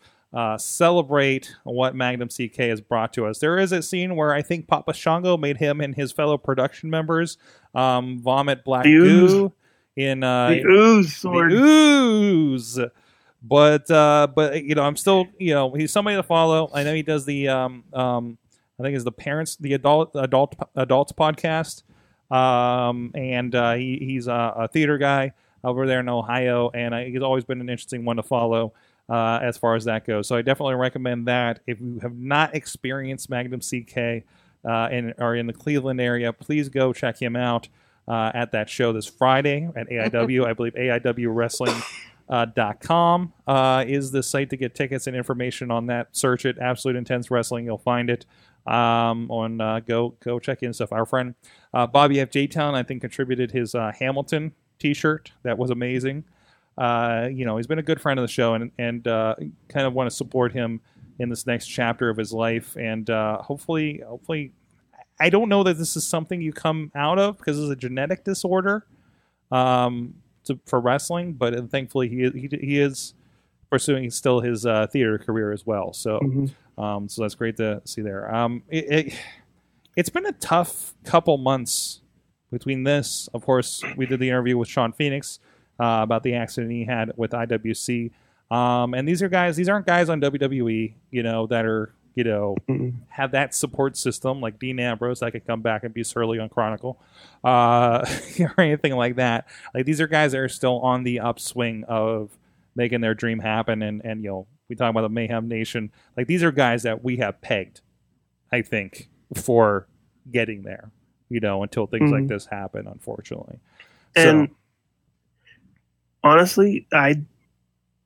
celebrate what Magnum CK has brought to us. There is a scene where I think Papa Shango made him and his fellow production members vomit black goo in the ooze sword. But I'm still he's somebody to follow. I know he does the I think it's the adults podcast. And he's a theater guy over there in Ohio, and he's always been an interesting one to follow as far as that goes. So I definitely recommend that. If you have not experienced Magnum CK and are in the Cleveland area, please go check him out at that show this Friday at AIW. I believe AIWWrestling.com is the site to get tickets and information on that. Search it, Absolute Intense Wrestling. You'll find it. Go check in stuff. Our friend Bobby F. J. Town, I think, contributed his Hamilton T-shirt. That was amazing. He's been a good friend of the show, and kind of want to support him in this next chapter of his life. And hopefully, I don't know that this is something you come out of because it's a genetic disorder for wrestling. But thankfully, he is pursuing still his theater career as well. So so that's great to see there. It's been a tough couple months between this. Of course, we did the interview with Shawn Phoenix about the accident he had with IWC. And these are guys, these aren't guys on WWE, that are, have that support system like Dean Ambrose that could come back and be surly on Chronicle, or anything like that. Like, these are guys that are still on the upswing of making their dream happen. And we talk about the Mayhem Nation. Like, these are guys that we have pegged, I think, for getting there, until things like this happen, unfortunately. And so, honestly, I'm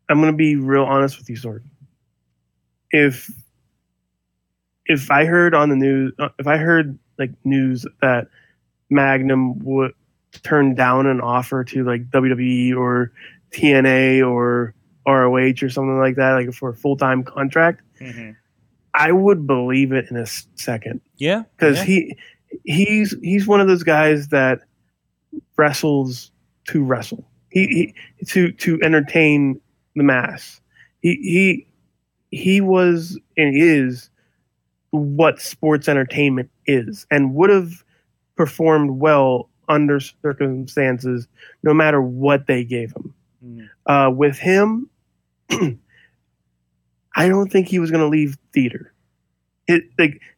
going to be real honest with you, Sword. If I heard on the news, news that Magnum would turn down an offer to like WWE or TNA or ROH or something like that, like for a full-time contract, I would believe it in a second. Yeah. Because he's one of those guys that wrestles to wrestle. He to entertain the mass. He was and is what sports entertainment is, and would have performed well under circumstances no matter what they gave him. With him, I don't think he was going to leave theater.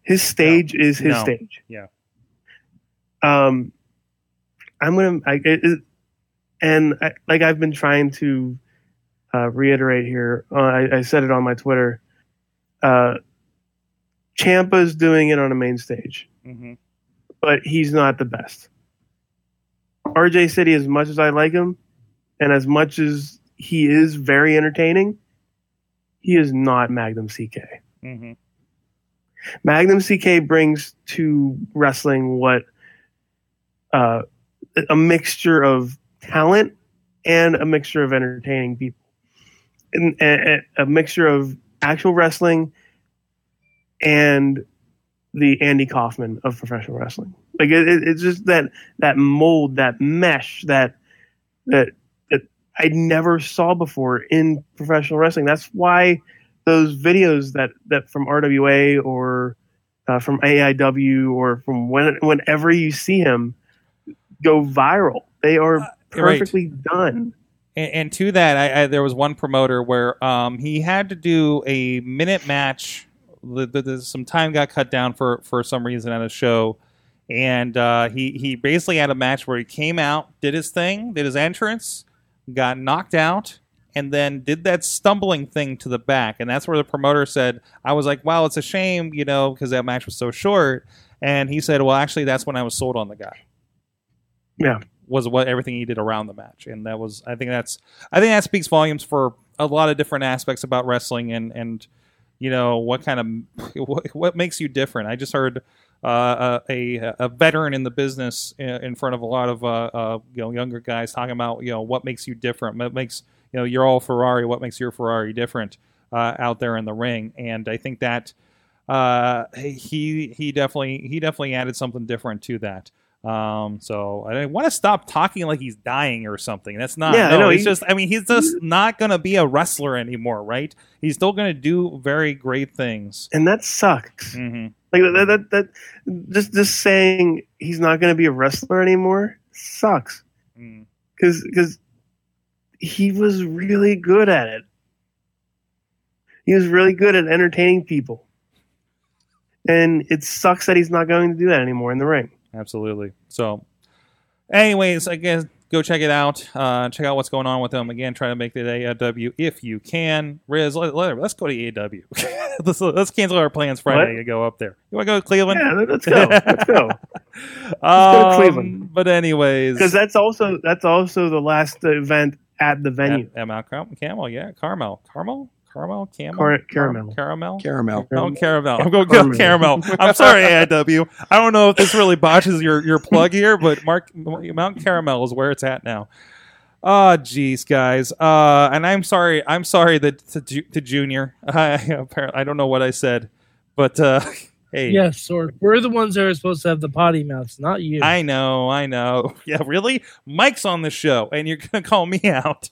His stage is his stage. Yeah. I've been trying to reiterate here. I said it on my Twitter. Ciampa's doing it on a main stage, but he's not the best. RJ City, as much as I like him, and as much as he is very entertaining, he is not Magnum CK. Magnum CK brings to wrestling what a mixture of talent and a mixture of entertaining people, and a mixture of actual wrestling and the Andy Kaufman of professional wrestling. Like it's just that mold, that mesh that I never saw before in professional wrestling. That's why those videos that from RWA or from AIW or from whenever you see him go viral, they are perfectly done. And to that, I there was one promoter where he had to do a minute match. Some time got cut down for some reason at a show, and he basically had a match where he came out, did his thing, did his entrance, got knocked out, and then did that stumbling thing to the back. And that's where the promoter said, I was like, wow, it's a shame, because that match was so short. And he said, well, actually, that's when I was sold on the guy. Yeah. Was what everything he did around the match, and that was I think that speaks volumes for a lot of different aspects about wrestling, and what kind of what makes you different. I just heard a veteran in the business in front of a lot of younger guys talking about what makes you different, what makes your old Ferrari, what makes your Ferrari different out there in the ring, and I think that he definitely added something different to that. So I don't want to stop talking like he's dying or something. That's not, he's just not going to be a wrestler anymore. Right. He's still going to do very great things. And that sucks. Like that just saying he's not going to be a wrestler anymore sucks. Cause he was really good at it. He was really good at entertaining people. And it sucks that he's not going to do that anymore in the ring. Absolutely. So anyways, I guess go check it out. Check out what's going on with them. Again, try to make the AEW if you can. Riz, let's go to AEW. let's cancel our plans Friday and go up there. You want to go to Cleveland? Yeah, let's go. Let's go to Cleveland. But anyways. Because that's also the last event at the venue. At Mount Carmel, yeah. Caramel. I'm going to go Caramel. I'm sorry, AIW. I don't know if this really botches your plug here, but Mount Caramel is where it's at now. Oh, geez, guys. And I'm sorry. I'm sorry that to Junior. Apparently, I don't know what I said, but hey. Yes, Sword. We're the ones that are supposed to have the potty mouths, not you. I know. Yeah, really? Mike's on the show, and you're going to call me out.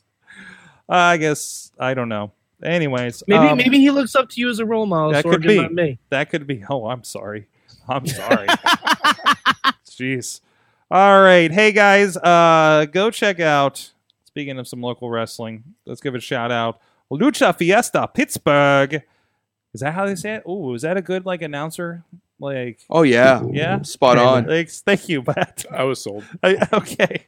I guess. I don't know. Anyways. Maybe he looks up to you as a role model, Sword, not me. That could be. Oh, I'm sorry. Jeez. All right. Hey, guys. Go check out... Speaking of some local wrestling, let's give it a shout out. Lucha Fiesta Pittsburgh. Is that how they say it? Oh, is that a good announcer? Oh yeah, yeah, spot on. Thank you, Matt. I was sold. Okay,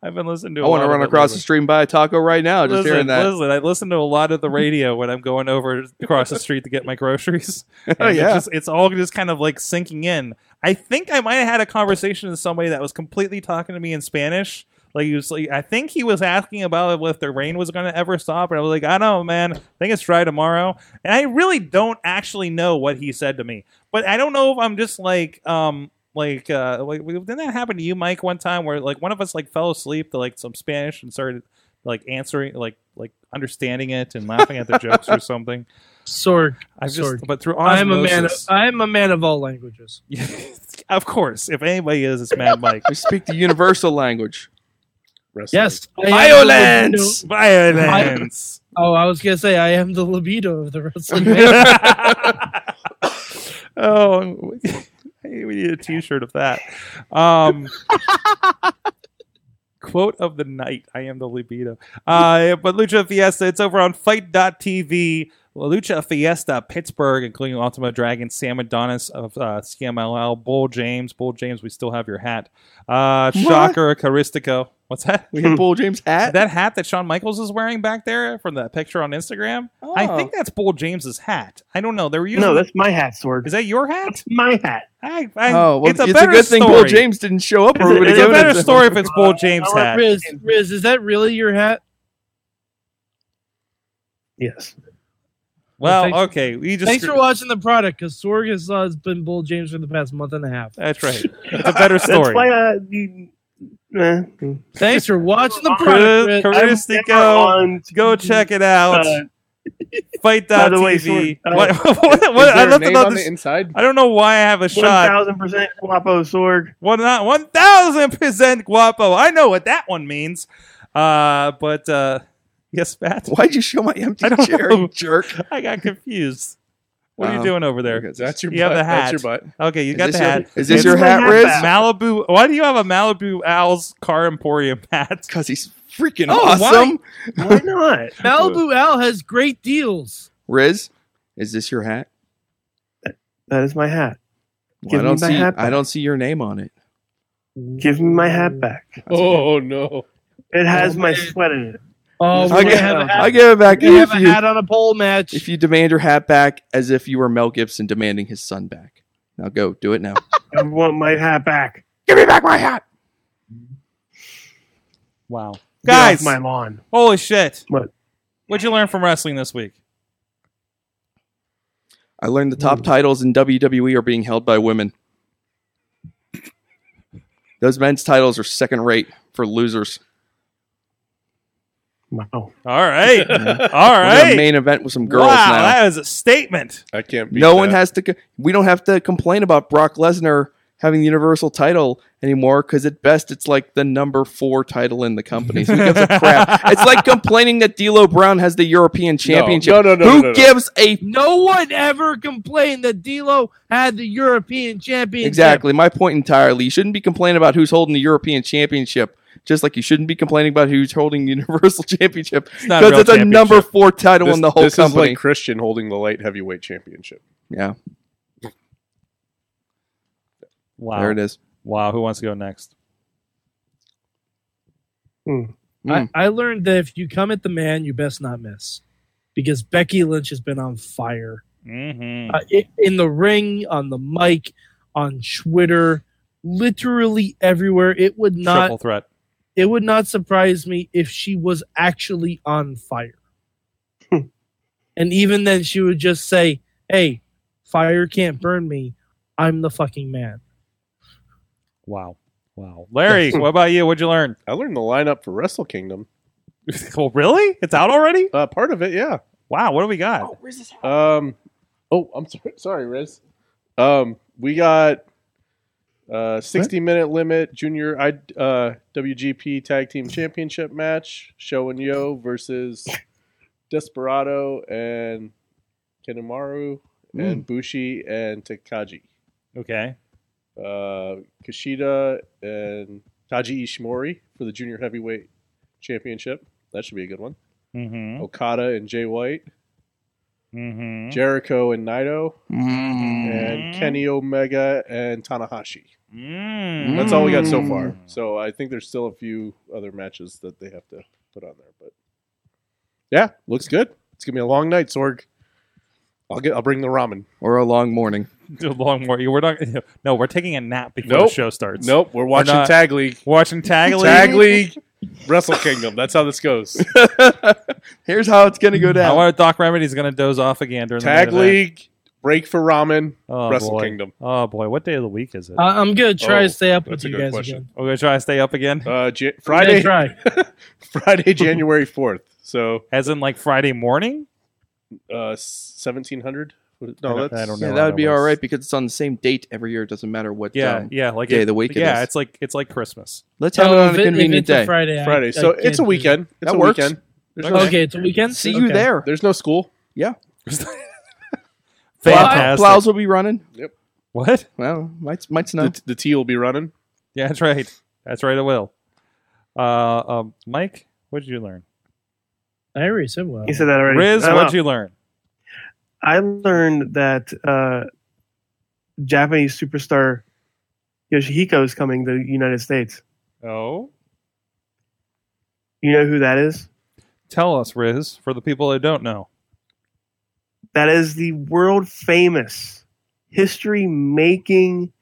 I've been listening to. I want to run across the street and buy a taco right now. Just hearing that. Listen, I listen to a lot of the radio when I'm going over across the street to get my groceries. Oh yeah, it's all just kind of sinking in. I think I might have had a conversation with somebody that was completely talking to me in Spanish. I think he was asking about if the rain was going to ever stop, and I was like, I don't know, man. I think it's dry tomorrow, and I really don't actually know what he said to me. But I don't know if I'm just didn't that happen to you, Mike, one time where one of us fell asleep to some Spanish and started answering understanding it and laughing at the jokes or something. But through osmosis, I'm a man of all languages. Of course, if anybody is, it's Mad Mike. We speak the universal language. Wrestling. Yes, violence. I was gonna say I am the libido of the wrestling. Oh, hey, we need a T-shirt of that. Quote of the night: I am the libido. But Lucha Fiesta, it's over on Fight.tv. Lucha Fiesta Pittsburgh, including Ultimate Dragon, Sam Adonis of CMLL, Bull James. We still have your hat. Shocker, Caristico. What's that? We have Bull James' hat. That hat that Shawn Michaels is wearing back there from that picture on Instagram. Oh. I think that's Bull James's hat. I don't know. No, that's my hat, Sword. Is that your hat? That's my hat. It's a good thing Bull James didn't show up. It's a better story if it's Bull James' hat. Riz, is that really your hat? Yes. Well, okay. Thanks for watching the product, because Sorg has been Bull James for the past month and a half. That's right. It's a better story. That's why, thanks for watching the product, Caristico. Go check it out. Fight.tv. By the way, Sorg, what, I left about this, the inside? I don't know why I have a shot. 1,000% guapo, Sorg. 1,000% guapo. I know what that one means. Yes, Matt? Why'd you show my empty chair, you jerk? I got confused. What are you doing over there? That's your butt. You have the hat. That's your butt. Okay, you got the hat. Is this your hat, Riz? Malibu. Why do you have a Malibu Al's Car Emporium hat? Because he's freaking awesome. Why not? Malibu Al has great deals. Riz, is this your hat? That is my hat. I don't see your name on it. Give me my hat back. No. It has my sweat in it. Oh, I'll give it back. We have a hat on a pole match. If you demand your hat back, as if you were Mel Gibson demanding his son back. Now go, do it now. I want my hat back. Give me back my hat. Wow, guys, my lawn. Holy shit! What'd you learn from wrestling this week? I learned the top titles in WWE are being held by women. Those men's titles are second rate for losers. Wow. All right. We got a main event with some girls now. That is a statement. I can't beat that. One has to. We don't have to complain about Brock Lesnar having the Universal title anymore, because at best it's the number 4 title in the company. So who gives a crap? It's like complaining that D'Lo Brown has the European Championship. No, who gives a... No one ever complained that D'Lo had the European Championship. Exactly. My point entirely. You shouldn't be complaining about who's holding the European Championship. Just like you shouldn't be complaining about who's holding the Universal Championship, because it's a number 4 title in the whole company. This is like Christian holding the light heavyweight championship. Yeah. Wow. There it is. Wow. Who wants to go next? I learned that if you come at the man, you best not miss, because Becky Lynch has been on fire in the ring, on the mic, on Twitter, literally everywhere. It would not triple threat. It would not surprise me if she was actually on fire. And even then she would just say, hey, fire can't burn me. I'm the fucking man. Wow. Wow. Larry, what about you? What'd you learn? I learned the lineup for Wrestle Kingdom. Oh, really? It's out already? Part of it, yeah. Wow, what do we got? Oh, where's this? Sorry, Riz. We got 60-minute limit junior WGP Tag Team Championship match. Sho and Yo versus Desperado and Kanemaru and Bushi and Takagi. Okay. Kushida and Taji Ishimori for the junior heavyweight championship. That should be a good one. Mm-hmm. Okada and Jay White. Mm-hmm. Jericho and Naito. Mm-hmm. And Kenny Omega and Tanahashi. Mm-hmm. That's all we got so far. So I think there's still a few other matches that they have to put on there. But yeah, looks good. It's going to be a long night, Sorg. I'll bring the ramen. Or a long morning. A long morning. We're taking a nap before the show starts. Nope. We're watching Tag League. Tag League. Wrestle Kingdom. That's how this goes. Here's how it's going to go down. Our Doc Remedy's going to doze off again during Tag the Tag League, break for ramen, Wrestle Kingdom. Oh, boy. What day of the week is it? I'm going to try to stay up with you guys again. We're going to try to stay up again? Friday. Friday, January 4th. So, as in like Friday morning? 1700? No, I don't know. Yeah, that would be all right because it's on the same date every year. It doesn't matter what day of the week it is. Yeah, it's like Christmas. Let's have it on a convenient day. Friday. So it's a weekend. It's a weekend. Okay, it's a weekend. See you there. There's no school. Yeah. Fantastic. Plows will be running. Yep. What? Well, might snow. The tea will be running. Yeah, that's right. That's right. It will. Mike, what did you learn? I already said what. You said that already. Riz, what did you learn? I learned that Japanese superstar Yoshihiko is coming to the United States. Oh? You know who that is? Tell us, Riz, for the people that don't know. That is the world-famous, history-making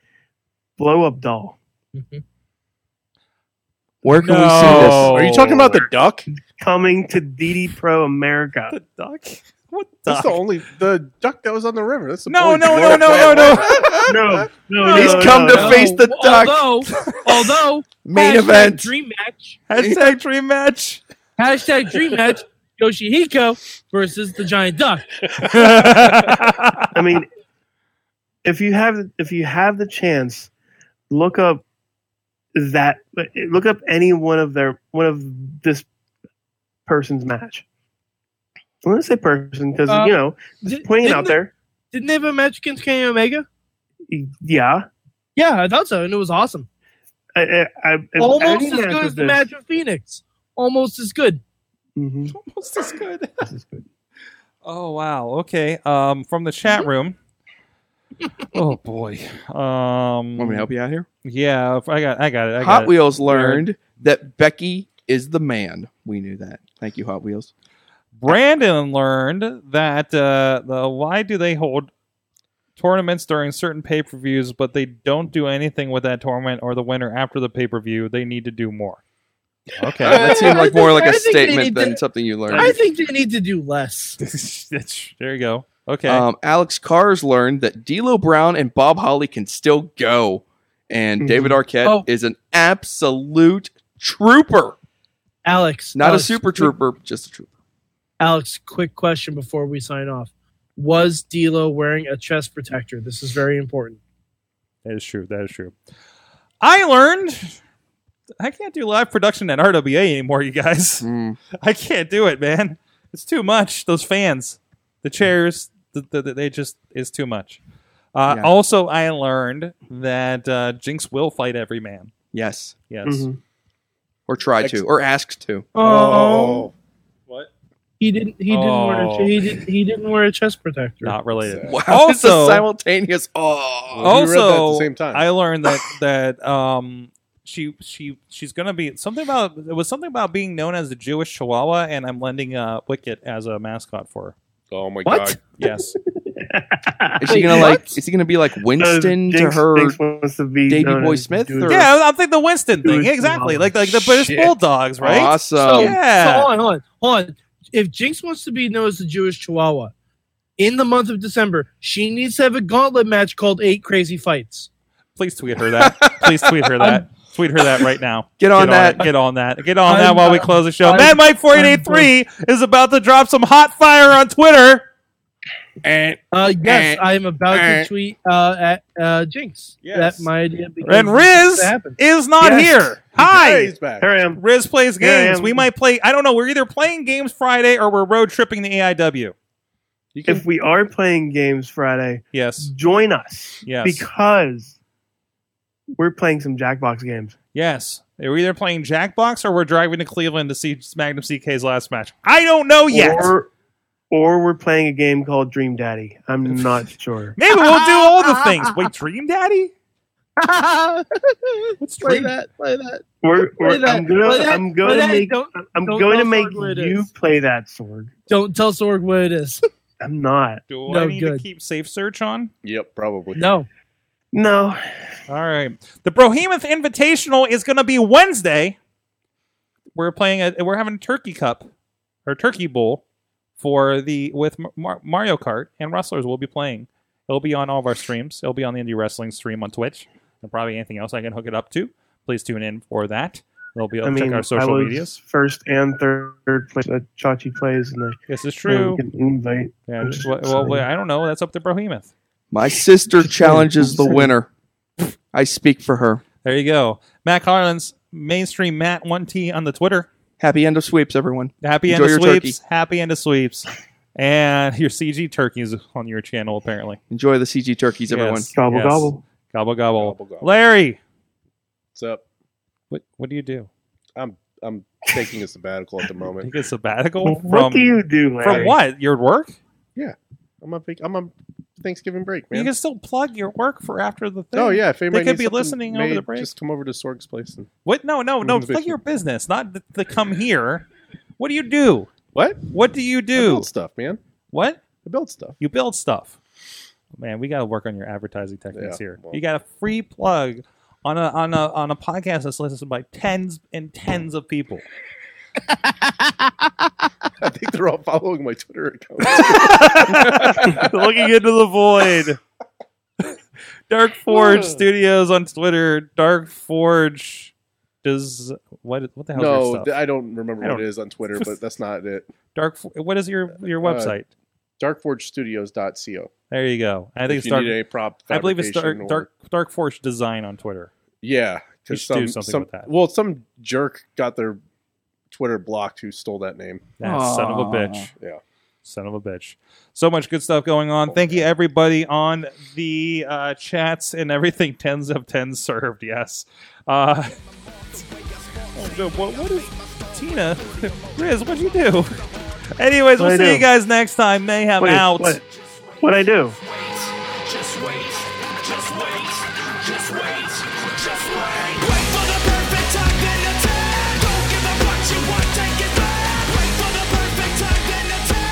blow-up doll. Mm-hmm. Where can we see this? Are you talking about the duck? Coming to DD Pro America. The duck? What duck? That's the duck that was on the river. That's the No. He's come to face the duck. Although main event dream match. Hashtag dream match. Yoshihiko versus the giant duck. I mean, if you have the chance, look up any one of this person's match. I'm going to say person because, pointing out there. Didn't they have a match against Kenny Omega? Yeah. Yeah, I thought so, and it was awesome. Almost as good as the match with Phoenix. Almost as good. Mm-hmm. Almost as good. Oh, wow. Okay. From the chat room. Oh, boy. Want me to help you out here? Yeah, I got it. Hot Wheels learned that Becky is the man. We knew that. Thank you, Hot Wheels. Brandon learned that why do they hold tournaments during certain pay-per-views, but they don't do anything with that tournament or the winner after the pay-per-view? They need to do more. Okay, that seemed like more like a statement than something you learned. I think they need to do less. There you go. Okay. Alex Carr's learned that D'Lo Brown and Bob Holly can still go, and David Arquette is an absolute trooper. Alex, not a super trooper, just a trooper. Alex, quick question before we sign off. Was D'Lo wearing a chest protector? This is very important. That is true. I learned I can't do live production at RWA anymore, you guys. I can't do it, man. It's too much. Those fans, the chairs, they just is too much. Yeah. Also, I learned that Jinx will fight every man. Yes. Mm-hmm. Or try to. Or ask to. Oh. He didn't wear a chest protector. Not related. Wow. Also, it's a simultaneous. Also, at the same time. I learned that she's gonna be something about being known as the Jewish Chihuahua, and I'm lending Wicket as a mascot for her. Oh my God! Yes. Is he gonna be like Winston to her? Jinx to be Davy Boy Smith? Or? Yeah, I think the Winston thing exactly. Like the British Bulldogs, right? Awesome. So, yeah. So hold on. If Jinx wants to be known as the Jewish Chihuahua, in the month of December, she needs to have a gauntlet match called 8 Crazy Fights. Please tweet her that. tweet her that right now. Get on that while we close the show. MadMike4883 is about to drop some hot fire on Twitter. Yes, I am about to tweet at Jinx. Yes. That my idea. And Riz is not here. Hi. He's back. Here I am. Riz plays games. We might play, I don't know, we're either playing games Friday or we're road tripping the AIW. If we are playing games Friday, yes, join us. Yes. Because we're playing some Jackbox games. Yes. We're either playing Jackbox or we're driving to Cleveland to see Magnum CK's last match. I don't know yet. Or we're playing a game called Dream Daddy. I'm not sure. Maybe we'll do all the things. Wait, Dream Daddy? Play that. I'm going to make you play that, Sorg. Don't tell Sorg what it is. I'm not. Do I need to keep Safe Search on? Yep, probably. No. All right. The Brohemoth Invitational is going to be Wednesday. We're playing. We're having a turkey cup or turkey bowl. With Mario Kart and wrestlers will be playing. It'll be on all of our streams. It'll be on the Indie Wrestling stream on Twitch and probably anything else I can hook it up to. Please tune in for that. It'll be check our social medias. First and third place that Chachi plays. This is true. Invite. Yeah, I don't know. That's up to Brohemoth. My sister challenges the winner. I speak for her. There you go. Matt Harlan's mainstream Matt1T on the Twitter. Happy end of sweeps, everyone. Happy end of sweeps. And your CG turkeys on your channel, apparently. Enjoy the CG turkeys, everyone. Gobble, gobble. Larry. What's up? What do you do? I'm taking a sabbatical at the moment. Take a sabbatical? What do you do, Larry? From what? Your work? Yeah. I'm on Thanksgiving break, man. You can still plug your work for after the thing. Oh, yeah. If anybody could be listening over the break. Just come over to Sorg's place. And what? No. Plug your business, not the come here. What do you do? What? What do you do? I build stuff, man. What? I build stuff. You build stuff. Man, we got to work on your advertising techniques here. Well. You got a free plug on a podcast that's listened by tens and tens of people. I think they're all following my Twitter account. Looking into the void. Dark Forge Studios on Twitter. Dark Forge does what the hell? No, is your stuff? I don't remember what it is on Twitter, but that's not it. What is your website? Darkforgestudios.co. There you go. I think I believe it's Dark Forge Design on Twitter. Yeah, because do something with that. Well, some jerk got their Twitter blocked who stole that name. Son of a bitch. Yeah. Son of a bitch. So much good stuff going on. Thank you, everybody, on the chats and everything. 10s of 10 served, yes. What is Tina? Riz, what'd you do? Anyways, we'll see you guys next time. Mayhem out. What I do?